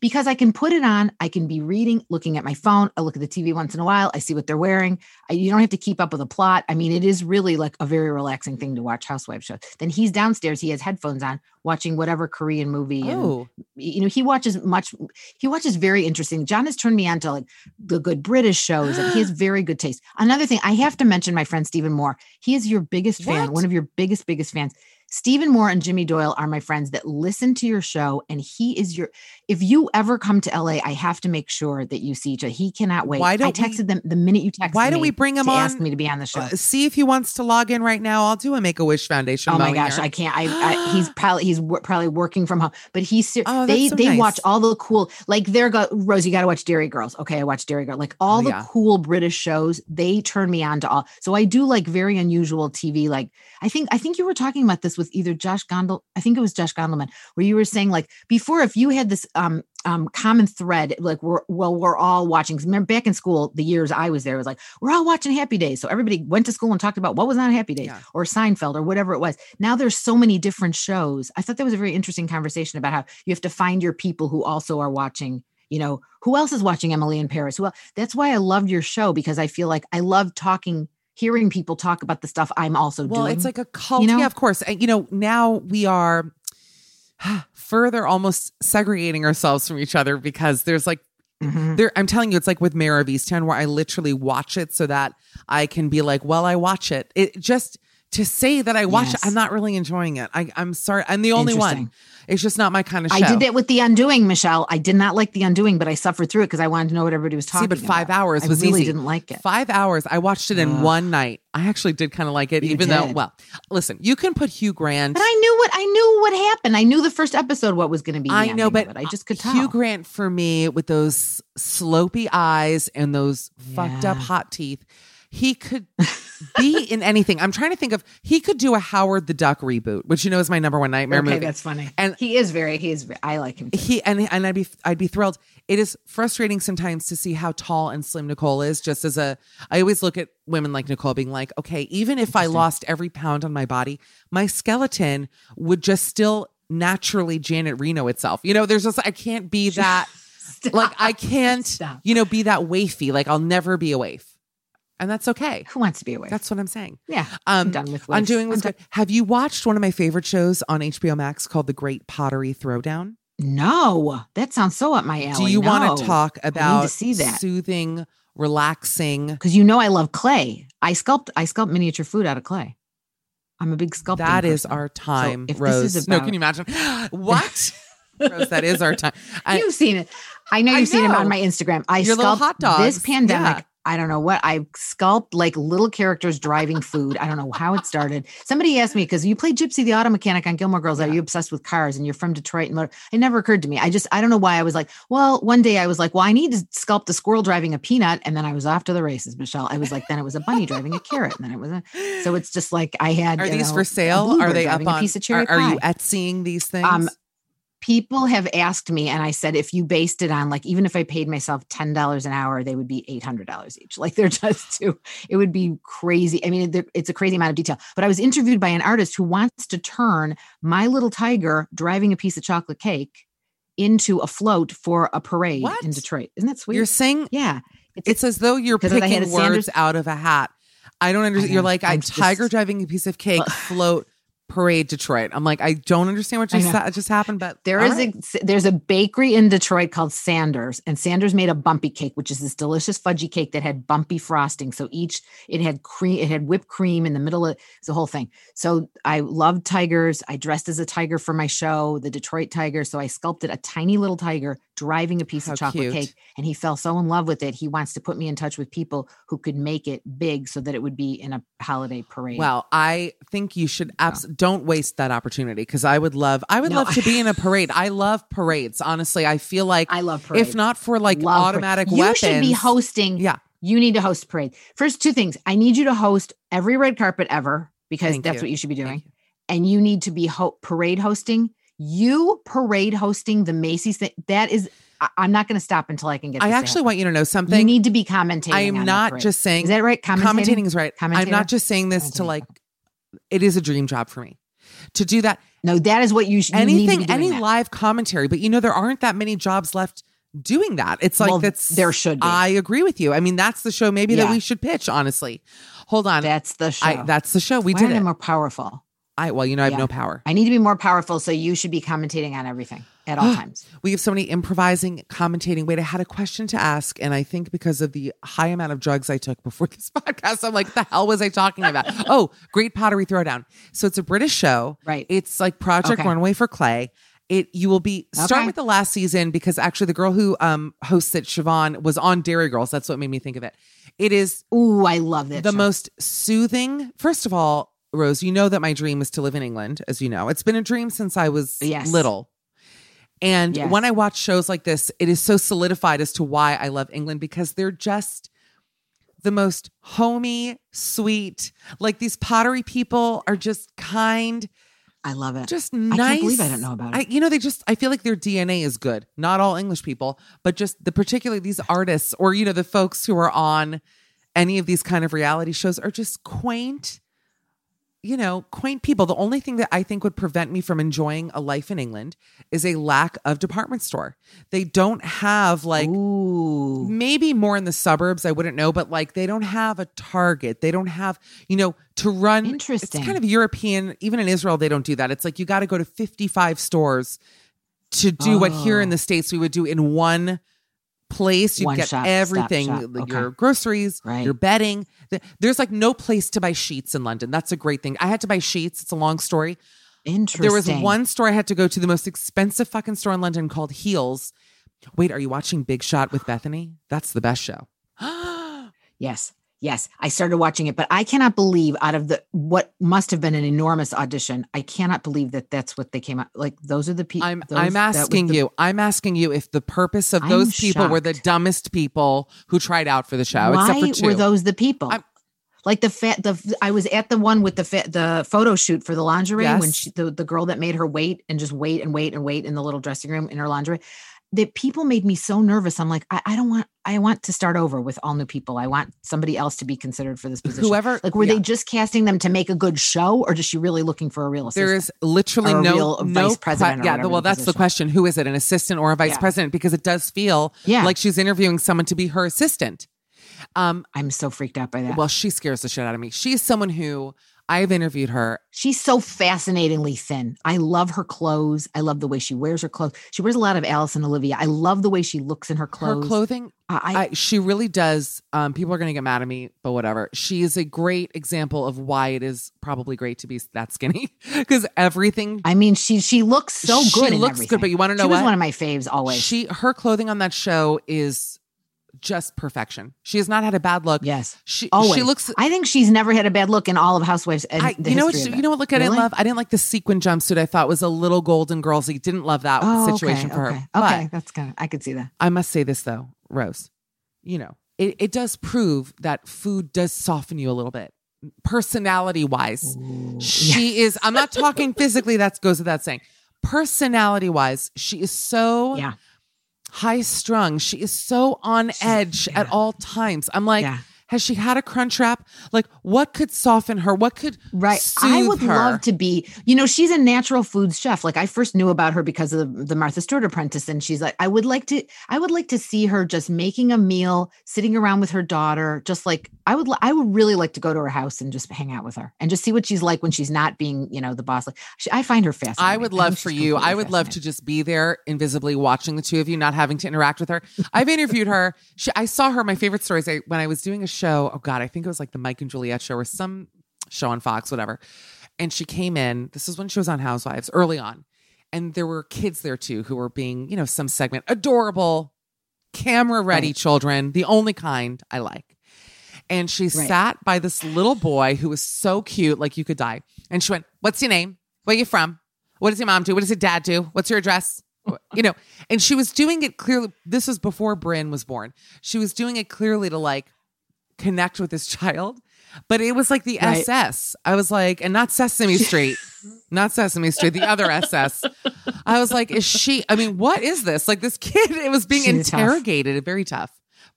because I can put it on, I can be reading, looking at my phone. I look at the TV once in a while. I see what they're wearing. You don't have to keep up with a plot. I mean, it is really like a very relaxing thing to watch housewife shows. Then he's downstairs. He has headphones on watching whatever Korean movie. Oh. And, he watches very interesting. John has turned me on to like the good British shows. And he has very good taste. Another thing I have to mention, my friend, Stephen Moore, he is your biggest fan, one of your biggest fans. Stephen Moore and Jimmy Doyle are my friends that listen to your show. And he is if you ever come to LA, I have to make sure that you see each other. He cannot wait. I texted them the minute you texted me. Why don't we bring him on? Ask me to be on the show. See if he wants to log in right now. I'll do a Make-A-Wish Foundation. Oh my gosh. I can't. He's probably working from home, but they watch all the cool, like Rose, you got to watch Dairy Girls. Okay. I watch Dairy Girl, like all the cool British shows. They turn me on to all. So I do like very unusual TV. Like I think you were talking about this with either Josh Gondelman, where you were saying like before, if you had this common thread, like we're all watching. Remember back in school, the years I was there, it was like, we're all watching Happy Days. So everybody went to school and talked about what was on Happy Days or Seinfeld or whatever it was. Now there's so many different shows. I thought that was a very interesting conversation about how you have to find your people who also are watching, who else is watching Emily in Paris? Well, that's why I love your show, because I feel like I love hearing people talk about the stuff I'm also doing. Well, it's like a cult. Yeah, of course. And, now we are further almost segregating ourselves from each other, because there's like, I'm telling you, it's like with Mayor of Easttown, where I literally watch it so that I can be like, well, I watch it. It just to say that I watch it, I'm not really enjoying it. I'm sorry. I'm the only one. It's just not my kind of show. I did that with The Undoing, Michelle. I did not like The Undoing, but I suffered through it because I wanted to know what everybody was talking about. See, but 5 hours was easy. I really didn't like it. 5 hours. I watched it in one night. I actually did kind of like it, listen, you can put Hugh Grant. But I knew what happened. I knew the first episode what was going to be. I know, but I just could tell. Hugh Grant for me, with those slopey eyes and those fucked up hot teeth, he could be in anything. I'm trying to think of, he could do a Howard the Duck reboot, which is my #1 nightmare movie. Okay, that's funny. And I like him too. I'd be thrilled. It is frustrating sometimes to see how tall and slim Nicole is. Just as I always look at women like Nicole being like, okay, even if I lost every pound on my body, my skeleton would just still naturally Janet Reno itself. There's just, I can't be that, like I can't, be that waify. Like I'll never be a waif. And that's okay. Who wants to be away? That's what I'm saying. Yeah. I'm done with Undoing was good. Have you watched one of my favorite shows on HBO Max called The Great Pottery Throwdown? No. That sounds so up my alley. Do you want to talk about soothing, relaxing? Because I love clay. I sculpt miniature food out of clay. I'm a big sculptor. That is our time, so Rose. No, can you imagine? What? Rose, that is our time. You've seen it. I know you've seen it on my Instagram. Your little hot dogs. This pandemic. I don't know what, I sculpt like little characters driving food. I don't know how it started. Somebody asked me, because you play Gypsy, the auto mechanic on Gilmore Girls. Yeah. Are you obsessed with cars and you're from Detroit? And motor? It never occurred to me. I don't know why I was like, well, one day I was like, well, I need to sculpt a squirrel driving a peanut. And then I was off to the races, Michelle. I was like, then it was a bunny driving a carrot. And then it was so it's just like I had. Are these for sale? Are they up on, are you Etsying these things? People have asked me, and I said, if you based it on, like, even if I paid myself $10 an hour, they would be $800 each. Like, they're just too, it would be crazy. I mean, it's a crazy amount of detail. But I was interviewed by an artist who wants to turn my little tiger driving a piece of chocolate cake into a float for a parade in Detroit. Isn't that sweet? You're saying, yeah, it's as though you're picking words out of a hat. I don't understand. You're like, I'm tiger driving a piece of cake, float. Parade Detroit. I'm like, I don't understand what just happened, but there's a bakery in Detroit called Sanders, and Sanders made a bumpy cake, which is this delicious fudgy cake that had bumpy frosting. So it had whipped cream in the middle of the whole thing. So I loved tigers. I dressed as a tiger for my show, the Detroit Tiger. So I sculpted a tiny little tiger driving a piece of chocolate cake, and he fell so in love with it. He wants to put me in touch with people who could make it big so that it would be in a holiday parade. Well, I think you should don't waste that opportunity, because I would love to be in a parade. I love parades. Honestly, I feel like I love parades. If not for like automatic weapons. You should be hosting. Yeah. You need to host parade. First, two things. I need you to host every red carpet ever, because that's what you should be doing. And you need to be parade hosting. You parade hosting the Macy's thing. That is... I'm not going to stop until I can get this. I actually want you to know something. You need to be commentating. I'm not just saying. Is that right? Commentating is right. I'm not just saying this to like, it is a dream job for me to do that. No, that is what you should. Any live commentary, but there aren't that many jobs left doing that. It's like, there should be. I agree with you. I mean, that's the show maybe that we should pitch, honestly. Hold on. That's the show. That's the show. We did it. More powerful. I have no power. I need to be more powerful. So you should be commentating on everything at all times. We have so many improvising, commentating. Wait, I had a question to ask. And I think because of the high amount of drugs I took before this podcast, I'm like, what the hell was I talking about? Oh, Great Pottery Throwdown. So it's a British show. Right. It's like Project Runway for Clay. Start with the last season, because actually the girl who hosts it, Siobhan, was on Dairy Girls. That's what made me think of it. It is. Ooh, I love that. The show. Most soothing. First of all, Rose, that my dream is to live in England, as you know. It's been a dream since I was little. And when I watch shows like this, it is so solidified as to why I love England, because they're just the most homey, sweet. Like, these pottery people are just kind. I love it. Just nice. I can't believe I don't know about it. I feel like their DNA is good. Not all English people, but just particularly these artists or, the folks who are on any of these kind of reality shows are just quaint. Quaint people. The only thing that I think would prevent me from enjoying a life in England is a lack of department store. They don't have maybe more in the suburbs. I wouldn't know, but they don't have a Target. They don't have, to run. Interesting. It's kind of European. Even in Israel, they don't do that. It's like, you got to go to 55 stores to do what here in the States we would do in one place. You get everything, your groceries, your bedding. There's no place to buy sheets in London. That's a great thing. I had to buy sheets. It's a long story. Interesting. There was one store I had to go to, the most expensive fucking store in London, called Heels. Wait, are you watching Big Shot with Bethany? That's the best show. Yes. I started watching it, but I cannot believe, out of what must have been an enormous audition, I cannot believe that that's what they came out. Those are the people. I'm asking you if the purpose of those people were the dumbest people who tried out for the show. Why except for two. Were those the people? I was at the one with the photo shoot for the lingerie when the girl that made her wait and just wait in the little dressing room in her lingerie. That people made me so nervous. I'm like, I want to start over with all new people. I want somebody else to be considered for this position. Whoever, were they just casting them to make a good show, or is she really looking for a real assistant? There is literally no vice president. That's the question. Who is it? An assistant or a vice president? Because it does feel like she's interviewing someone to be her assistant. I'm so freaked out by that. Well, she scares the shit out of me. She's someone who I've interviewed her. She's so fascinatingly thin. I love her clothes. I love the way she wears her clothes. She wears a lot of Alice and Olivia. I love the way she looks in her clothes. Her clothing, she really does. People are going to get mad at me, but whatever. She is a great example of why it is probably great to be that skinny, because everything. I mean, she looks so good. She looks good, but you want to know what? She was one of my faves always. Her clothing on that show is just perfection. She has not had a bad look. Yes. She looks, I think she's never had a bad look in all of Housewives. You know what look I didn't love? I didn't like the sequin jumpsuit. I thought was a little Golden Girls-y. Didn't love that situation for her. Okay. But that's kind of, I could see that. I must say this though, Rose, you know, it does prove that food does soften you a little bit. Personality wise, she is, I'm not talking physically, that goes without saying. Personality wise, she is so high strung. She is so on edge at all times. I'm like, has she had a crunch wrap? Like, what could soften her? What could soothe her? I would love to be, you know, she's a natural foods chef. Like, I first knew about her because of the Martha Stewart Apprentice. And she's like, I would like to see her just making a meal, sitting around with her daughter. Just like, I would really like to go to her house and just hang out with her and just see what she's like when she's not being, you know, the boss. Like, I find her fascinating. I would love to just be there invisibly watching the two of you, not having to interact with her. I've interviewed her. I saw her, my favorite stories when I was doing a show. Oh God, I think it was like the Mike and Juliet show or some show on Fox, whatever. And she came in, this is when she was on Housewives early on. And there were kids there too, who were being, you know, some segment, adorable camera ready children. The only kind I like. And she sat by this little boy who was so cute. Like you could die. And she went, what's your name? Where are you from? What does your mom do? What does your dad do? What's your address? You know, and she was doing it clearly. This was before Brynn was born. She was doing it clearly to like, connect with this child, but it was like the SS. I was like, and not Sesame Street, the other SS. I was like, is she, I mean, what is this? Like this kid, it was being interrogated and very tough.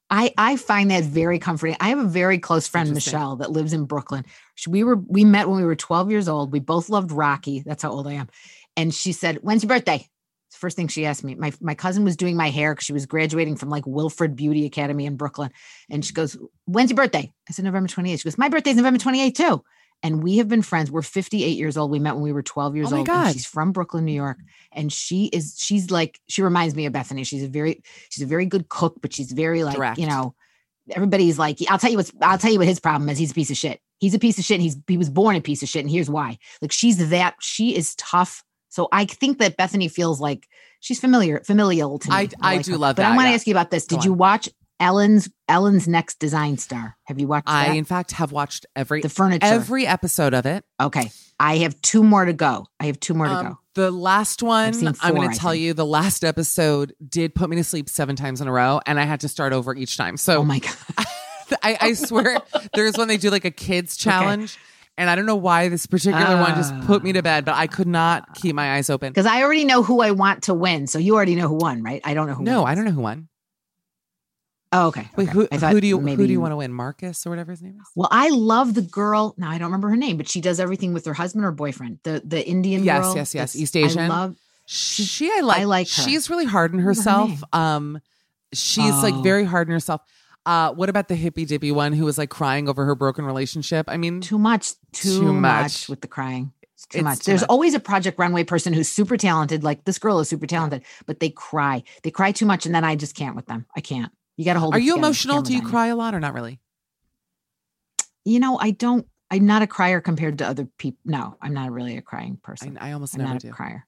I find that very comforting. I have a very close friend, Michelle, that lives in Brooklyn. We met when we were 12 years old. We both loved Rocky. That's how old I am. And she said, when's your birthday? First thing she asked me, my cousin was doing my hair because she was graduating from like Wilfred Beauty Academy in Brooklyn. And she goes, when's your birthday? I said, November 28th. She goes, my birthday's November 28th too. And we have been friends. We're 58 years old. We met when we were 12 years old. And she's from Brooklyn, New York. And she reminds me of Bethany. She's a very good cook, but she's very like, direct. You know, everybody's like, I'll tell you what his problem is. He's a piece of shit. He's a piece of shit. And he was born a piece of shit. And here's why. Like she is tough. So I think that Bethany feels like she's familial to me. I do love that. But I want to ask you about this. Did you watch Ellen's Next Design Star? Have you watched that? I, in fact, have watched every episode of it. Okay. I have two more to go. The last one, I'm going to tell you, the last episode did put me to sleep 7 times in a row, and I had to start over each time. So, oh my God. I swear there's when they do like a kids challenge. Okay. And I don't know why this particular one just put me to bed, but I could not keep my eyes open. Because I already know who I want to win. So you already know who won, right? I don't know who won. No, I don't know who won. Oh, okay. Wait, okay. Who do you want to win? Marcus or whatever his name is? Well, I love the girl. Now, I don't remember her name, but she does everything with her husband or boyfriend. The Indian girl. Yes. East Asian. I love. I like her. She's really hard on herself. She's like very hard on herself. What about the hippy dippy one who was like crying over her broken relationship? I mean, too much with the crying. There's always a Project Runway person who's super talented. Like this girl is super talented, but they cry too much. And then I just can't with them. I can't. You got to hold. Are you emotional? Do you cry a lot or not really? You know, I'm not a crier compared to other people. No, I'm not really a crying person. I almost never do. I'm not a crier.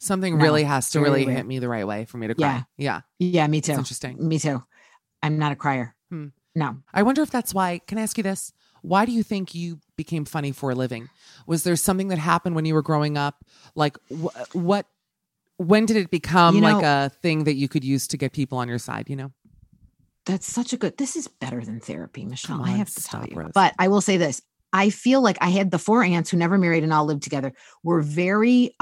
Something really has to really hit me the right way for me to cry. Yeah. Me too. That's interesting. Me too. I'm not a crier. No. I wonder if that's why. Can I ask you this? Why do you think you became funny for a living? Was there something that happened when you were growing up? Like what, when did it become like a thing that you could use to get people on your side? You know, that's such a good, this is better than therapy, Michelle. I have to tell you, Rose. But I will say this. I feel like I had the 4 aunts who never married and all lived together were very,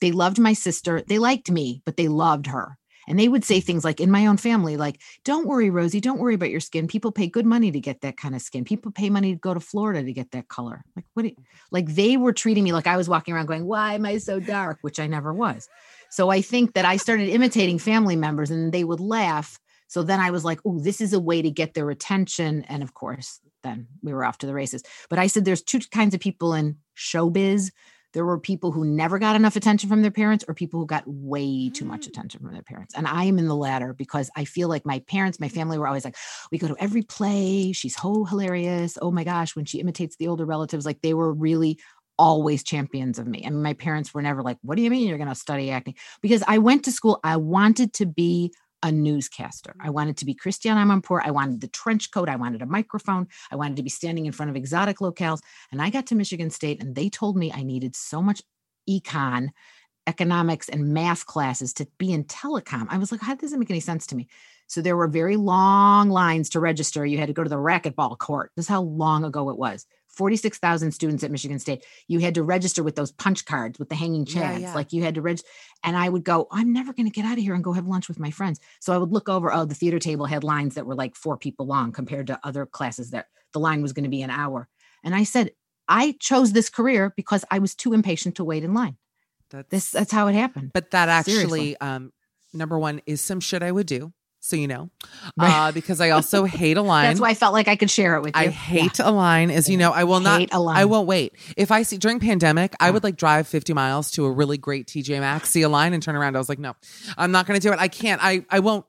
they loved my sister. They liked me, but they loved her. And they would say things like in my own family, like, don't worry, Rosie, don't worry about your skin. People pay good money to get that kind of skin. People pay money to go to Florida to get that color. Like, like they were treating me like I was walking around going, why am I so dark? Which I never was. So I think that I started imitating family members and they would laugh. So then I was like, oh, this is a way to get their attention. And of course, then we were off to the races. But I said, there's 2 kinds of people in showbiz. There were people who never got enough attention from their parents or people who got way too much attention from their parents. And I am in the latter because I feel like my parents, my family were always like, we go to every play. She's so hilarious. Oh my gosh. When she imitates the older relatives, like they were really always champions of me. I mean, my parents were never like, what do you mean you're going to study acting? Because I went to school. I wanted to be a newscaster. I wanted to be Christiane Amanpour. I wanted the trench coat. I wanted a microphone. I wanted to be standing in front of exotic locales. And I got to Michigan State and they told me I needed so much econ, economics, and math classes to be in telecom. I was like, how does it make any sense to me? So there were very long lines to register. You had to go to the racquetball court. This is how long ago it was. 46,000 students at Michigan State. You had to register with those punch cards with the hanging chads. Yeah, yeah. Like you had to register. And I would go, I'm never going to get out of here and go have lunch with my friends. So I would look over, the theater table had lines that were like 4 people long compared to other classes that the line was going to be an hour. And I said, I chose this career because I was too impatient to wait in line. That's how it happened. But that actually, number one, is some shit I would do. So, you know, because I also hate a line. That's why I felt like I could share it with you. I hate a line, as you know, I will not, I won't wait. If I see during pandemic, I would like drive 50 miles to a really great TJ Maxx, see a line and turn around. I was like, no, I'm not going to do it. I can't, I won't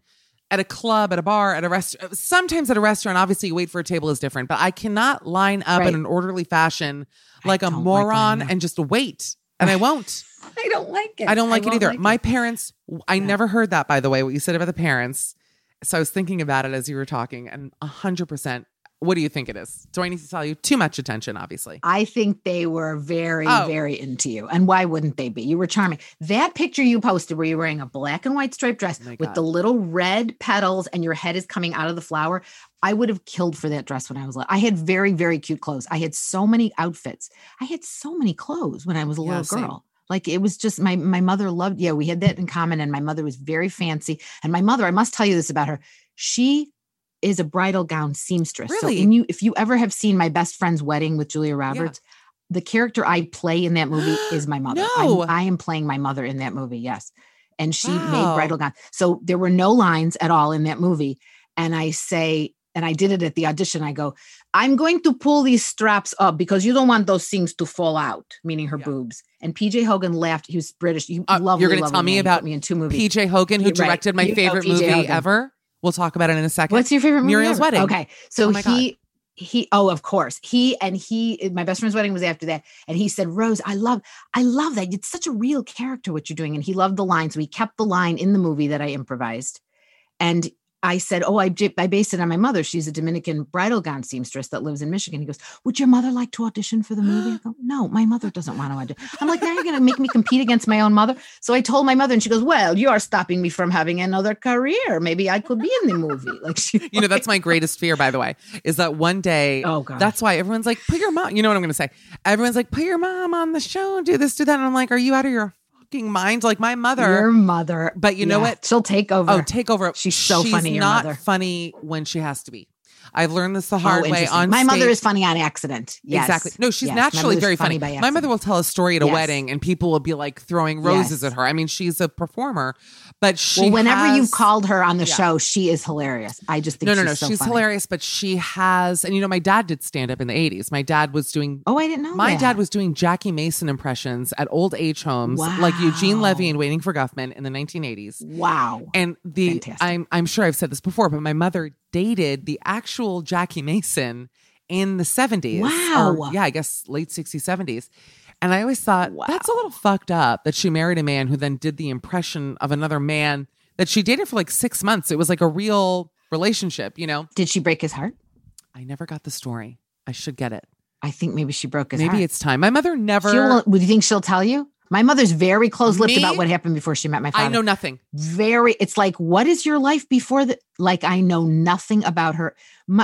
at a club, at a bar, at a restaurant, sometimes at a restaurant, obviously you wait for a table is different, but I cannot line up in an orderly fashion, like a moron and just wait. And I won't. I don't like it. I don't like it either. Like my parents, I never heard that, by the way, what you said about the parents. So I was thinking about it as you were talking, and 100%. What do you think it is? Do I need to tell you? Too much attention, obviously. I think they were very, very into you. And why wouldn't they be? You were charming. That picture you posted where you're wearing a black and white striped dress with the little red petals and your head is coming out of the flower. I would have killed for that dress when I was little. I had very, very cute clothes. I had so many outfits. I had so many clothes when I was a little girl. Same. Like it was just my mother loved. Yeah, we had that in common. And my mother was very fancy. And my mother, I must tell you this about her. She is a bridal gown seamstress. Really? So if you ever have seen My Best Friend's Wedding with Julia Roberts, the character I play in that movie is my mother. No! I am playing my mother in that movie. Yes. And she made bridal gown. So there were no lines at all in that movie. And I say, and I did it at the audition. I go, I'm going to pull these straps up because you don't want those things to fall out, meaning her boobs. And PJ Hogan laughed. He was British. You're going to tell me about me in 2 movies. PJ Hogan, who directed my favorite movie ever. We'll talk about it in a second. What's your favorite movie? Muriel's Wedding. Okay. So My Best Friend's Wedding was after that. And he said, Rose, I love that. It's such a real character, what you're doing. And he loved the line. So he kept the line in the movie that I improvised. And I said, I based it on my mother. She's a Dominican bridal gown seamstress that lives in Michigan. He goes, would your mother like to audition for the movie? I go, no, my mother doesn't want to audition. I'm like, now you're going to make me compete against my own mother. So I told my mother and she goes, well, you are stopping me from having another career. Maybe I could be in the movie. Like, that's my greatest fear, by the way, is that one day, that's why everyone's like, put your mom, you know what I'm going to say? Everyone's like, put your mom on the show, do this, do that. And I'm like, are you out of your mind? Like my mother. Your mother. But you know what? She'll take over. Oh, take over. She's so funny. She's not funny when she has to be. I've learned this the hard way on stage. My mother is funny on accident. Yes. Exactly. No, she's naturally very funny. My mother will tell a story at a wedding and people will be like throwing roses at her. I mean, she's a performer, but she whenever you've called her on the show, she is hilarious. I just think she's funny. Hilarious, but she has, and you know, my dad did stand up in the 80s. My dad was doing My dad was doing Jackie Mason impressions at old age homes like Eugene Levy and Waiting for Guffman in the 1980s. Wow. And I'm sure I've said this before, but my mother dated the actual Jackie Mason in the 70s. Wow. Or, I guess late 60s, 70s. And I always thought, that's a little fucked up that she married a man who then did the impression of another man that she dated for like 6 months. It was like a real relationship, you know? Did she break his heart? I never got the story. I should get it. I think maybe she broke his heart. Maybe it's time. My mother never... do you think she'll tell you? My mother's very close-lipped about what happened before she met my father. I know nothing. It's like, what is your life before the... Like, I know nothing about her.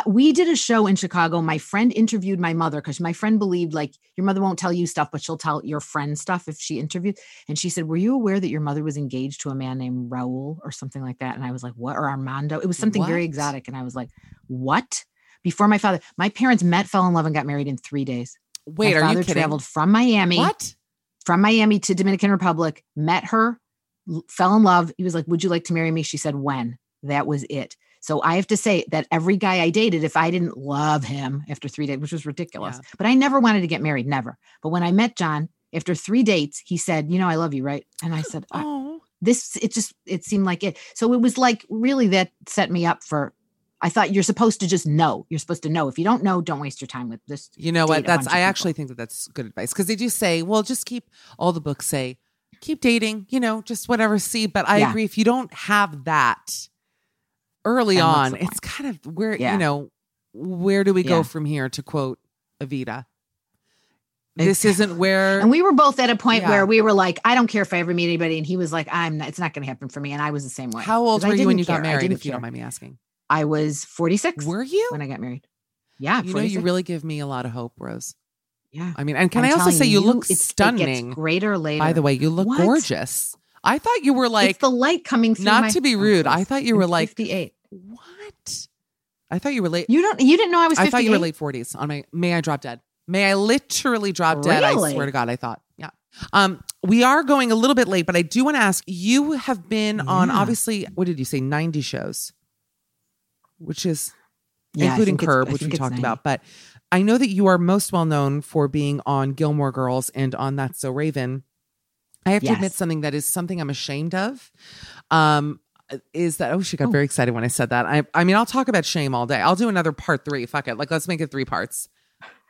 We did a show in Chicago. My friend interviewed my mother because my friend believed, like, your mother won't tell you stuff, but she'll tell your friend stuff if she interviewed. And she said, were you aware that your mother was engaged to a man named Raul or something like that? And I was like, what? Or Armando? It was something very exotic. And I was like, what? Before my father... My parents met, fell in love, and got married in 3 days. Wait, are you kidding? My father traveled from Miami... What? From Miami to Dominican Republic, met her, fell in love. He was like, would you like to marry me? She said, when? That was it. So I have to say that every guy I dated, if I didn't love him after 3 days, which was ridiculous, but I never wanted to get married, never. But when I met John, after 3 dates, he said, you know, I love you, right? And I said, oh, it seemed like it. So it was like, really, that set me up for, I thought you're supposed to just know. You're supposed to know. If you don't know, don't waste your time with this. You know what? I actually think that's good advice because they do say, well, just keep dating, you know, just whatever. See, but I agree. If you don't have that, early on, like it's kind of where, you know, where do we go from here, to quote Evita? This isn't where... And we were both at a point where we were like, I don't care if I ever meet anybody. And he was like, I'm not, it's not going to happen for me. And I was the same way. How old were you when you got married, if you don't mind me asking? I was 46. Were you? When I got married. Yeah, 46. You know, you really give me a lot of hope, Rose. Yeah. I mean, and can I also say you look stunning. It gets greater later. By the way, you look gorgeous. I thought you were like... It's the light coming through. Not to be rude. I thought you were like... 58. What? I thought you were late. You didn't know I was 58? I thought you were late 40s. On my... May I drop dead. May I literally drop dead? Really? I swear to God, I thought. Yeah. We are going a little bit late, but I do want to ask, you have been on, obviously, what did you say, 90 shows? Which is, including Curb, which we talked 90. About. But I know that you are most well known for being on Gilmore Girls and on That's So Raven. I have to admit something I'm ashamed of. Is that, she got very excited when I said that. I mean, I'll talk about shame all day. I'll do another part 3. Fuck it. Like, let's make it 3 parts.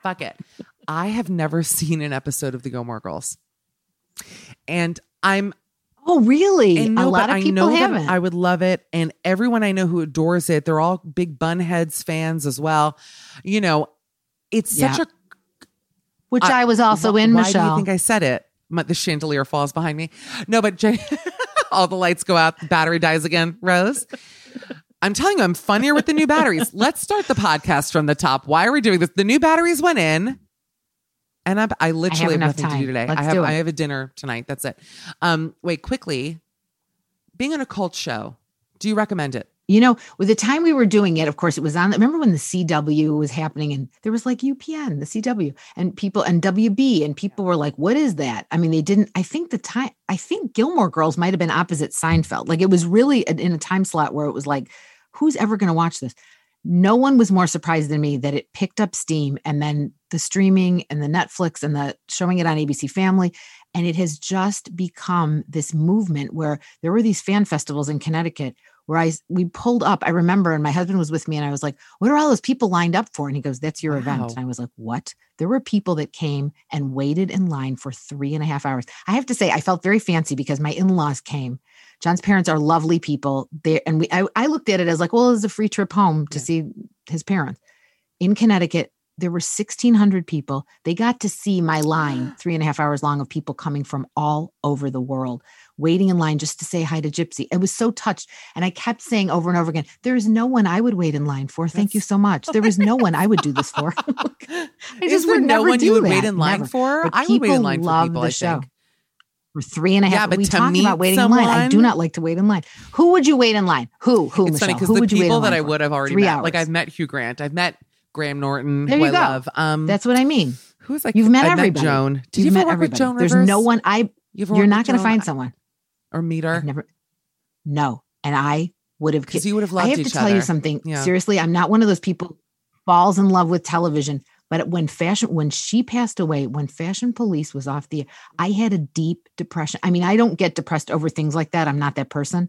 Fuck it. I have never seen an episode of the Gilmore Girls. And I'm... Oh, really? And a lot of people haven't. I would love it. And everyone I know who adores it, they're all big Bunheads fans as well. You know, it's such a... Which I was also in, Michelle. Why do you think I said it? The chandelier falls behind me. No, but all the lights go out. The battery dies again, Rose. I'm telling you, I'm funnier with the new batteries. Let's start the podcast from the top. Why are we doing this? The new batteries went in, and I literally have nothing to do today. I have a dinner tonight. That's it. Wait, quickly. Being on a cult show, do you recommend it? You know, with the time we were doing it, of course, it was on. Remember when the CW was happening and there was like UPN, the CW, and people and WB, and people were like, what is that? I mean, they didn't. I think Gilmore Girls might have been opposite Seinfeld. Like, it was really in a time slot where it was like, who's ever going to watch this? No one was more surprised than me that it picked up steam, and then the streaming and the Netflix and the showing it on ABC Family. And it has just become this movement where there were these fan festivals in Connecticut where we pulled up, I remember, and my husband was with me, and I was like, what are all those people lined up for? And he goes, that's your event. And I was like, what? There were people that came and waited in line for 3.5 hours. I have to say, I felt very fancy because my in-laws came. John's parents are lovely people. I looked at it as like, well, it was a free trip home to see his parents. In Connecticut, there were 1,600 people. They got to see my line, 3.5 hours long, of people coming from all over the world, waiting in line just to say hi to Gypsy. I was so touched. And I kept saying over and over again, there is no one I would wait in line for. Thank you so much. There was no one I would do this for. I just would never do that. Is there no one you would wait in line for? But I would wait in line for people, I think. For 3.5 hours. Yeah, but to meet about waiting someone, in line. I do not like to wait in line. Who would you wait in line? Who, it's Michelle? Funny, who would you wait in line for? People that I would have already 3 hours. Met. Like, I've met Hugh Grant. I've met Graham Norton, there you go. I love. That's what I mean. Who's like you've met everybody? Met Joan. Did you ever work with Joan Rivers? There's no one. You're not going to find someone or meet her. Never. No, and I would have because you would have loved each other. I have to tell you something. Yeah. Seriously, I'm not one of those people who falls in love with television. But when she passed away, when Fashion Police was off the air, I had a deep depression. I mean, I don't get depressed over things like that. I'm not that person.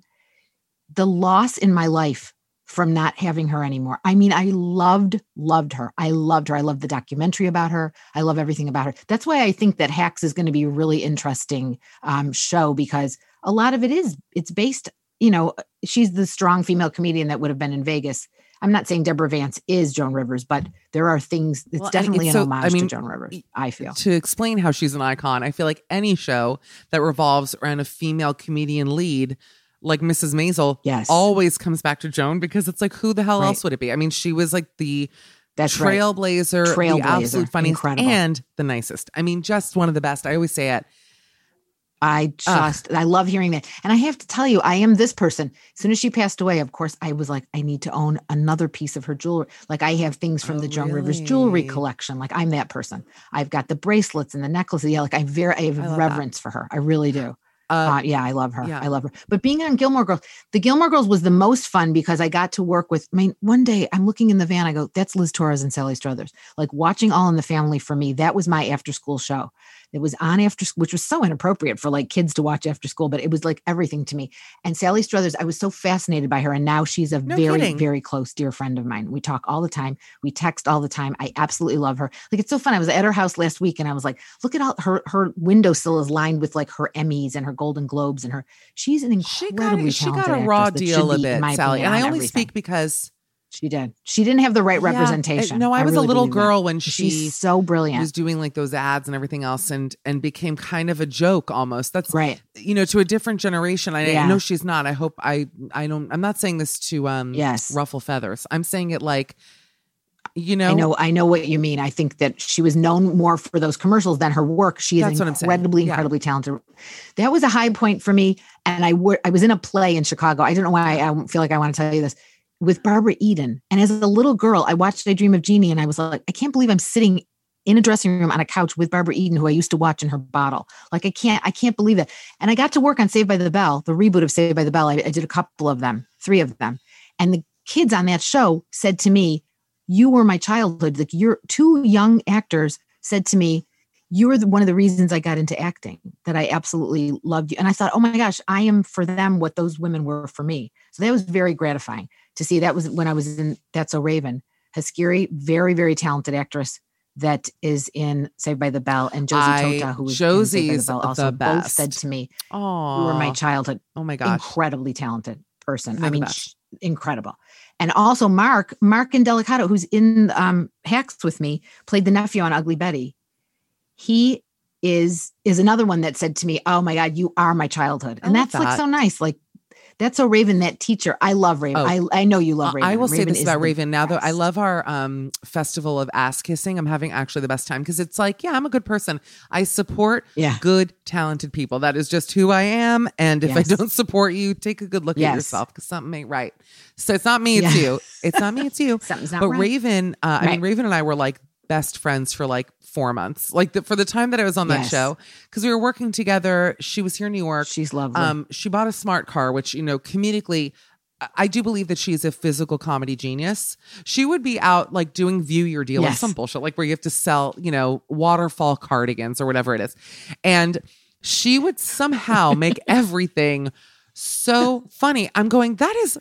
The loss in my life from not having her anymore. I mean, I loved her. I loved her. I loved the documentary about her. I love everything about her. That's why I think that Hacks is going to be a really interesting show, because a lot of it's based, you know, she's the strong female comedian that would have been in Vegas. I'm not saying Deborah Vance is Joan Rivers, but there are things, it's definitely an homage to Joan Rivers, I feel. To explain how she's an icon, I feel like any show that revolves around a female comedian lead, like Mrs. Maisel, always comes back to Joan, because it's like, who the hell else would it be? I mean, she was like the trailblazer, the absolute funniest, and the nicest. I mean, just one of the best. I always say it. I love hearing that. And I have to tell you, I am this person. As soon as she passed away, of course, I was like, I need to own another piece of her jewelry. Like, I have things from the Joan Rivers jewelry collection. Like, I'm that person. I've got the bracelets and the necklaces. Yeah, like I have a reverence for her. I really do. I love her. Yeah. I love her. But being on Gilmore Girls, the Gilmore Girls was the most fun because I got to work with, I mean, one day I'm looking in the van, I go, that's Liz Torres and Sally Struthers. Like, watching All in the Family for me, that was my after school show. It was on after school, which was so inappropriate for like kids to watch after school, but it was like everything to me. And Sally Struthers, I was so fascinated by her. And now she's a very close, dear friend of mine. We talk all the time. We text all the time. I absolutely love her. Like, it's so fun. I was at her house last week and I was like, look at all her windowsill is lined with like her Emmys and her Golden Globes and her, she's an incredibly talented actress. She got a raw deal of it, Sally. And I only speak because she did. She didn't have the right representation. No, I was really a little girl when she's so brilliant. Was doing like those ads and everything else, and became kind of a joke almost. That's right. You know, to a different generation. I know she's not. I hope I don't. I'm not saying this to ruffle feathers. I'm saying it like, you know. I know what you mean. I think that she was known more for those commercials than her work. She is incredibly talented. That was a high point for me. And I was in a play in Chicago. I don't know why I feel like I want to tell you this. With Barbara Eden. And as a little girl, I watched I Dream of Jeannie and I was like, I can't believe I'm sitting in a dressing room on a couch with Barbara Eden, who I used to watch in her bottle. Like, I can't believe it. And I got to work on Saved by the Bell, the reboot of Saved by the Bell. I did a couple of them, 3 of them. And the kids on that show said to me, you were my childhood. Like, you're 2 young actors said to me, you're one of the reasons I got into acting, that I absolutely loved you. And I thought, oh my gosh, I am for them what those women were for me. So that was very gratifying to see. That was when I was in That's So Raven. Haskiri, very, very talented actress that is in Saved by the Bell, and Josie Tota, who was in Saved by the Bell, also both said to me, aww, you were my childhood. Oh my gosh. Incredibly talented person. I mean, incredible. And also Mark Indelicato, who's in Hacks with me, played the nephew on Ugly Betty. He is another one that said to me, oh my God, you are my childhood. And that's like so nice. Like, That's So Raven, that teacher. I love Raven. Oh. I know you love Raven. I will say this about Raven now, though. I love our festival of ass kissing. I'm having actually the best time because it's like, yeah, I'm a good person. I support good, talented people. That is just who I am. And if I don't support you, take a good look at yourself, because something ain't right. So it's not me, it's you. It's not me, it's you. Something's not right. But Raven, I mean, Raven and I were like best friends for like 4 months, like for the time that I was on that show, because we were working together. She was here in New York. She's lovely. She bought a smart car, which, you know, comedically, I do believe that she is a physical comedy genius. She would be out like doing View Your Deal or some bullshit, like where you have to sell, you know, waterfall cardigans or whatever it is. And she would somehow make everything so funny. I'm going, that is,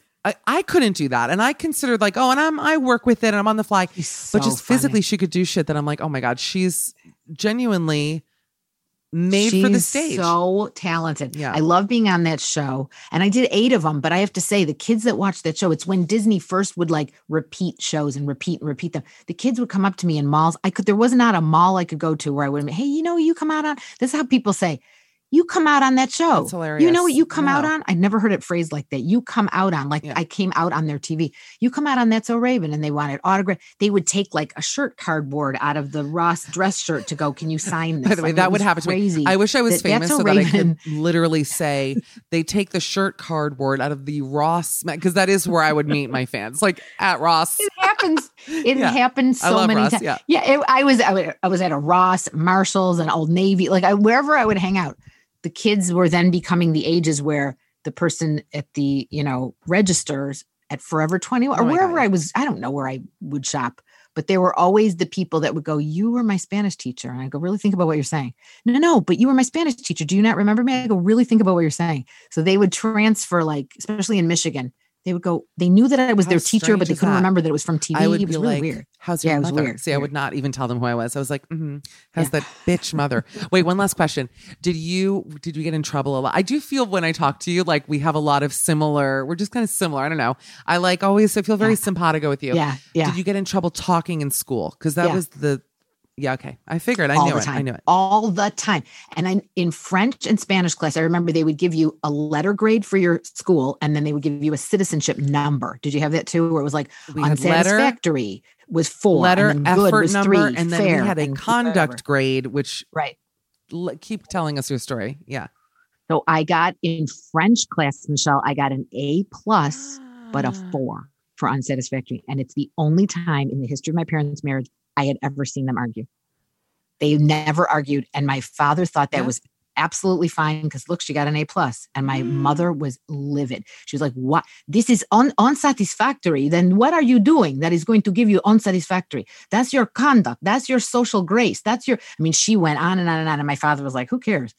I couldn't do that. And I considered like, oh, and I work with it and I'm on the fly. So but just physically, she could do shit that I'm like, oh my God, she's genuinely made for the stage. So talented. Yeah. I love being on that show. And I did 8 of them, but I have to say the kids that watched that show, it's when Disney first would like repeat shows and repeat them. The kids would come up to me in malls. There was not a mall I could go to where I wouldn't, hey, you know, you come out on, this is how people say, you come out on that show. That's hilarious. You know what you come out on? I never heard it phrased like that. You come out on, like I came out on their TV. You come out on That's So Raven, and they wanted autograph. They would take like a shirt cardboard out of the Ross dress shirt to go, can you sign this? By the way, that would happen to me. I wish I was famous so that I could literally say they take the shirt cardboard out of the Ross, because that is where I would meet my fans, like at Ross. It happens. It happens so many times. Yeah. I was at a Ross, Marshalls, and Old Navy, like wherever I would hang out. The kids were then becoming the ages where the person at the, you know, registers at Forever 21 or wherever I was, I don't know where I would shop, but there were always the people that would go, you were my Spanish teacher. And I go, really think about what you're saying. No, but you were my Spanish teacher. Do you not remember me? I go, really think about what you're saying. So they would transfer, like, especially in Michigan, they would go, they knew that I was their teacher, but they couldn't remember that it was from TV. I would be really like, weird. How's your mother? It was weird. I would not even tell them who I was. I was like, how's that bitch mother? Wait, one last question. Did we get in trouble a lot? I do feel when I talk to you, like we have a lot of we're just kind of similar. I don't know. I like always, I feel very simpatico with you. Yeah, yeah. Did you get in trouble talking in school? Because that was the... Yeah. Okay. I figured. I knew it. All the time. And in French and Spanish class, I remember they would give you a letter grade for your school, and then they would give you a citizenship number. Did you have that too? Where it was like unsatisfactory was 4, letter and then good effort was 3, number, and then fair, we had a conduct grade, which keep telling us your story. Yeah. So I got in French class, Michelle, I got an A+, but a 4 for unsatisfactory, and it's the only time in the history of my parents' marriage I had ever seen them argue. They never argued. And my father thought that was absolutely fine because look, she got an A+. And my mother was livid. She was like, what? This is unsatisfactory. Then what are you doing that is going to give you unsatisfactory? That's your conduct. That's your social grace. That's your, I mean, she went on and on and on. And my father was like, who cares?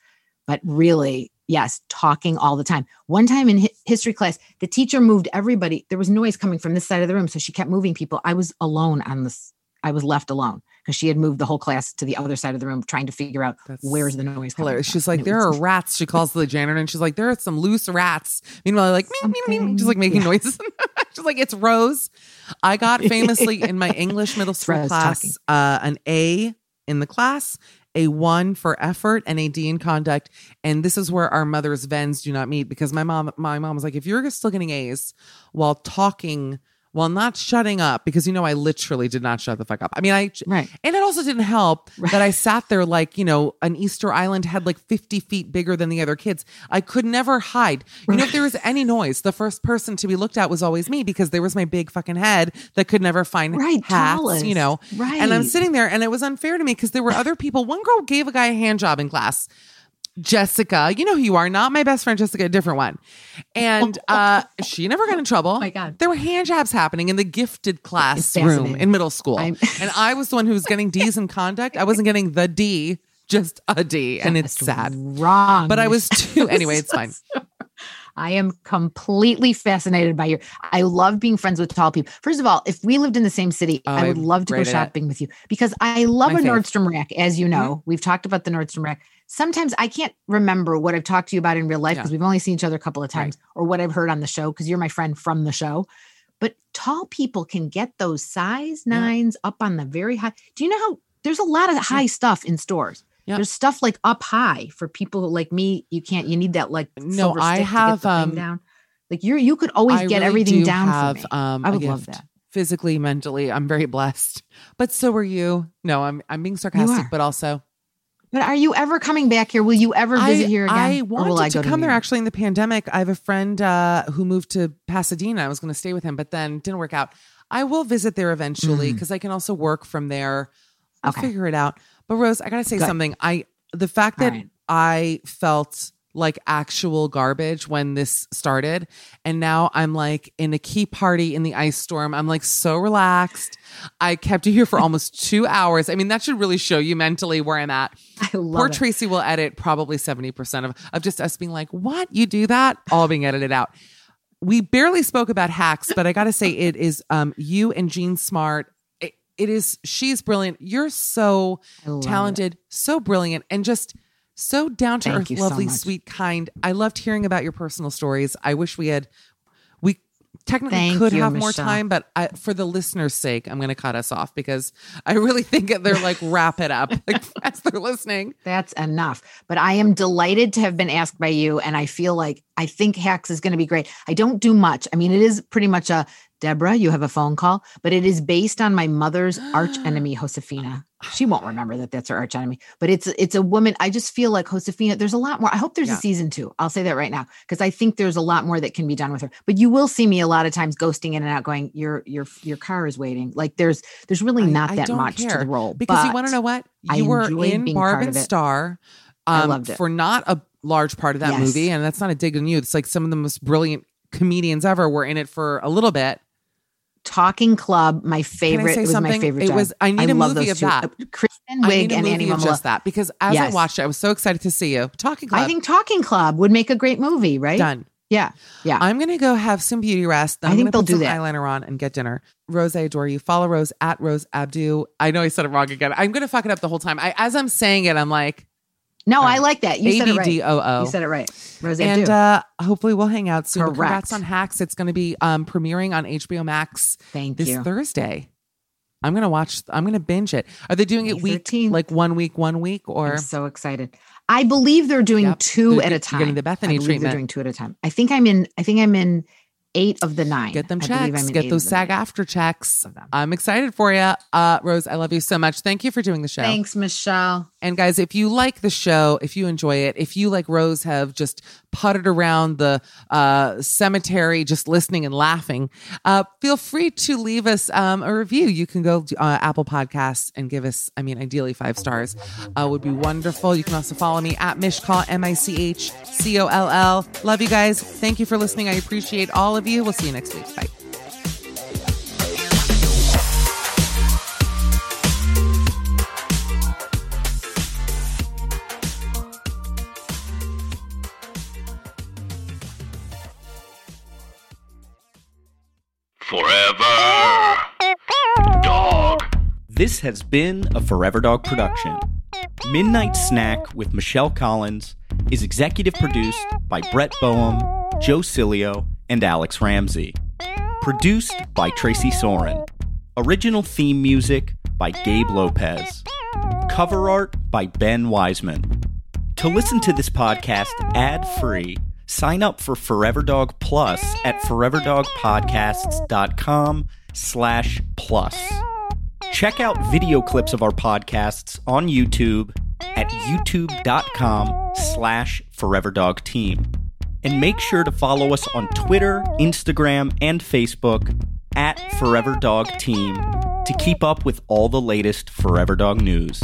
But really, yes, talking all the time. One time in history class, the teacher moved everybody. There was noise coming from this side of the room. So she kept moving people. I was alone on this. I was left alone because she had moved the whole class to the other side of the room trying to figure out where's the noise coming from. She's like, there are rats. She calls to the janitor and she's like, there are some loose rats. Meanwhile, like, just like making noises. She's like, it's Rose. I got famously in my English middle school class, an A in the class, A1 for effort, and a D in conduct. And this is where our mother's vens do not meet, because my mom was like, if you're still getting A's while talking, while not shutting up, because, you know, I literally did not shut the fuck up. I mean, and it also didn't help that I sat there like, you know, an Easter Island head like 50 feet bigger than the other kids. I could never hide. You know, if there was any noise, the first person to be looked at was always me, because there was my big fucking head that could never find hats, tallest. You know. Right. And I'm sitting there and it was unfair to me because there were other people. One girl gave a guy a hand job in class. Jessica, you know who you are, not my best friend Jessica, a different one. And she never got in trouble. Oh my God. There were hand jobs happening in the gifted classroom in middle school. And I was the one who was getting D's in conduct. I wasn't getting the D, just a D. And it's sad. Wrong. But I was too. Anyway, it's fine. I am completely fascinated by your, I love being friends with tall people. First of all, if we lived in the same city, I would love to go shopping with you, because I love Nordstrom rack. As you know, we've talked about the Nordstrom rack. Sometimes I can't remember what I've talked to you about in real life because we've only seen each other a couple of times or what I've heard on the show because you're my friend from the show. But tall people can get those size 9s up on the very high. Do you know how there's a lot of high stuff in stores? Yep. There's stuff like up high for people who, like me. You need that like silver stick to get the thing down. Like you could always get really everything down for me. I would love that. Physically, mentally, I'm very blessed. But so are you. No, I'm being sarcastic, but also. But are you ever coming back here? Will you ever visit here again? I wanted to come there actually in the pandemic. I have a friend who moved to Pasadena. I was going to stay with him, but then didn't work out. I will visit there eventually because I can also work from there. I'll figure it out. But Rose, I got to say something. The fact that I felt like actual garbage when this started, and now I'm like in a key party in the ice storm. I'm like so relaxed. I kept you here for almost 2 hours. I mean, that should really show you mentally where I'm at. I love Poor Tracy will edit probably 70% of just us being like, what? You do that? All being edited out. We barely spoke about Hacks, but I got to say it is you and Jean Smart. She's brilliant. You're so talented, so brilliant, and just so down to earth, lovely, sweet, kind. I loved hearing about your personal stories. I wish we technically could have Michelle. More time, but for the listener's sake, I'm going to cut us off because I really think they're like, wrap it up like, as they're listening. That's enough. But I am delighted to have been asked by you. And I feel like, I think Hacks is going to be great. I don't do much. I mean, it is pretty much a, Deborah, you have a phone call, but it is based on my mother's arch enemy, Josefina. She won't remember that that's her arch enemy, but it's a woman. I just feel like Josefina, there's a lot more. I hope there's a season 2. I'll say that right now, because I think there's a lot more that can be done with her, but you will see me a lot of times ghosting in and out going, your car is waiting. Like there's really not that much to the role. Because you want to know what? You were in Barb and Star I loved it. For not a large part of that movie. And that's not a dig on you. It's like some of the most brilliant comedians ever were in it for a little bit. Talking Club, my favorite. It was something? My favorite. It job. Was. I need I a movie of two. That. Kristen Wiig and Annie Mama. Just that, because as I watched it, I was so excited to see you. Talking Club. I think Talking Club would make a great movie. Right? Done. Yeah. Yeah. I'm gonna go have some beauty rest. Then I think they'll do that. Eyeliner on and get dinner. Rose, I adore you. Follow Rose at Rose Abdoo. I know I said it wrong again. I'm gonna fuck it up the whole time. As I'm saying it, I'm like. No, I like that. You said it right. ABDOO. You said it right. Rose and hopefully we'll hang out soon. Congrats on Hacks. It's going to be premiering on HBO Max this Thursday. I'm going to watch. I'm going to binge it. Are they doing it week, like one week or? I'm so excited. I believe they're doing two at a time. Getting the Bethany treatment. They're doing two at a time. I think I'm in 8 of the 9. Get them checks. Get those SAG-AFTRA checks. I'm excited for you. Rose, I love you so much. Thank you for doing the show. Thanks, Michelle. And guys, if you like the show, if you enjoy it, if you like Rose have just puttered around the cemetery just listening and laughing, feel free to leave us a review. You can go to Apple Podcasts and give us, ideally 5 stars would be wonderful. You can also follow me at MishCall, MICHCOLL. Love you guys. Thank you for listening. I appreciate all of you. We'll see you next week. Bye. Forever Dog. This has been a Forever Dog production. Midnight Snack with Michelle Collins is executive produced by Brett Boehm, Joe Cilio, and Alex Ramsey. Produced by Tracy Soren. Original theme music by Gabe Lopez. Cover art by Ben Wiseman. To listen to this podcast ad-free, sign up for Forever Dog Plus at foreverdogpodcasts.com/plus. Check out video clips of our podcasts on YouTube at youtube.com/foreverdogteam. And make sure to follow us on Twitter, Instagram, and Facebook at Forever Dog Team to keep up with all the latest Forever Dog news.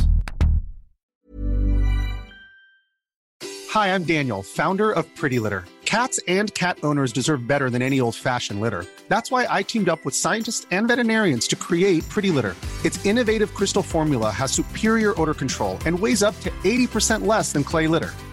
Hi, I'm Daniel, founder of Pretty Litter. Cats and cat owners deserve better than any old-fashioned litter. That's why I teamed up with scientists and veterinarians to create Pretty Litter. Its innovative crystal formula has superior odor control and weighs up to 80% less than clay litter.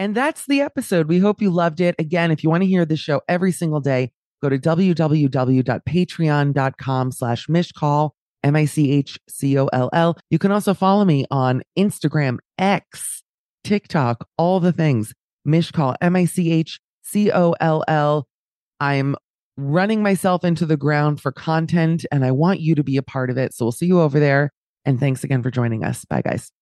And that's the episode. We hope you loved it. Again, if you want to hear this show every single day, go to www.patreon.com/MishCall, MICHCOLL. You can also follow me on Instagram, X, TikTok, all the things. MishCall, MICHCOLL. I'm running myself into the ground for content, and I want you to be a part of it. So we'll see you over there. And thanks again for joining us. Bye, guys.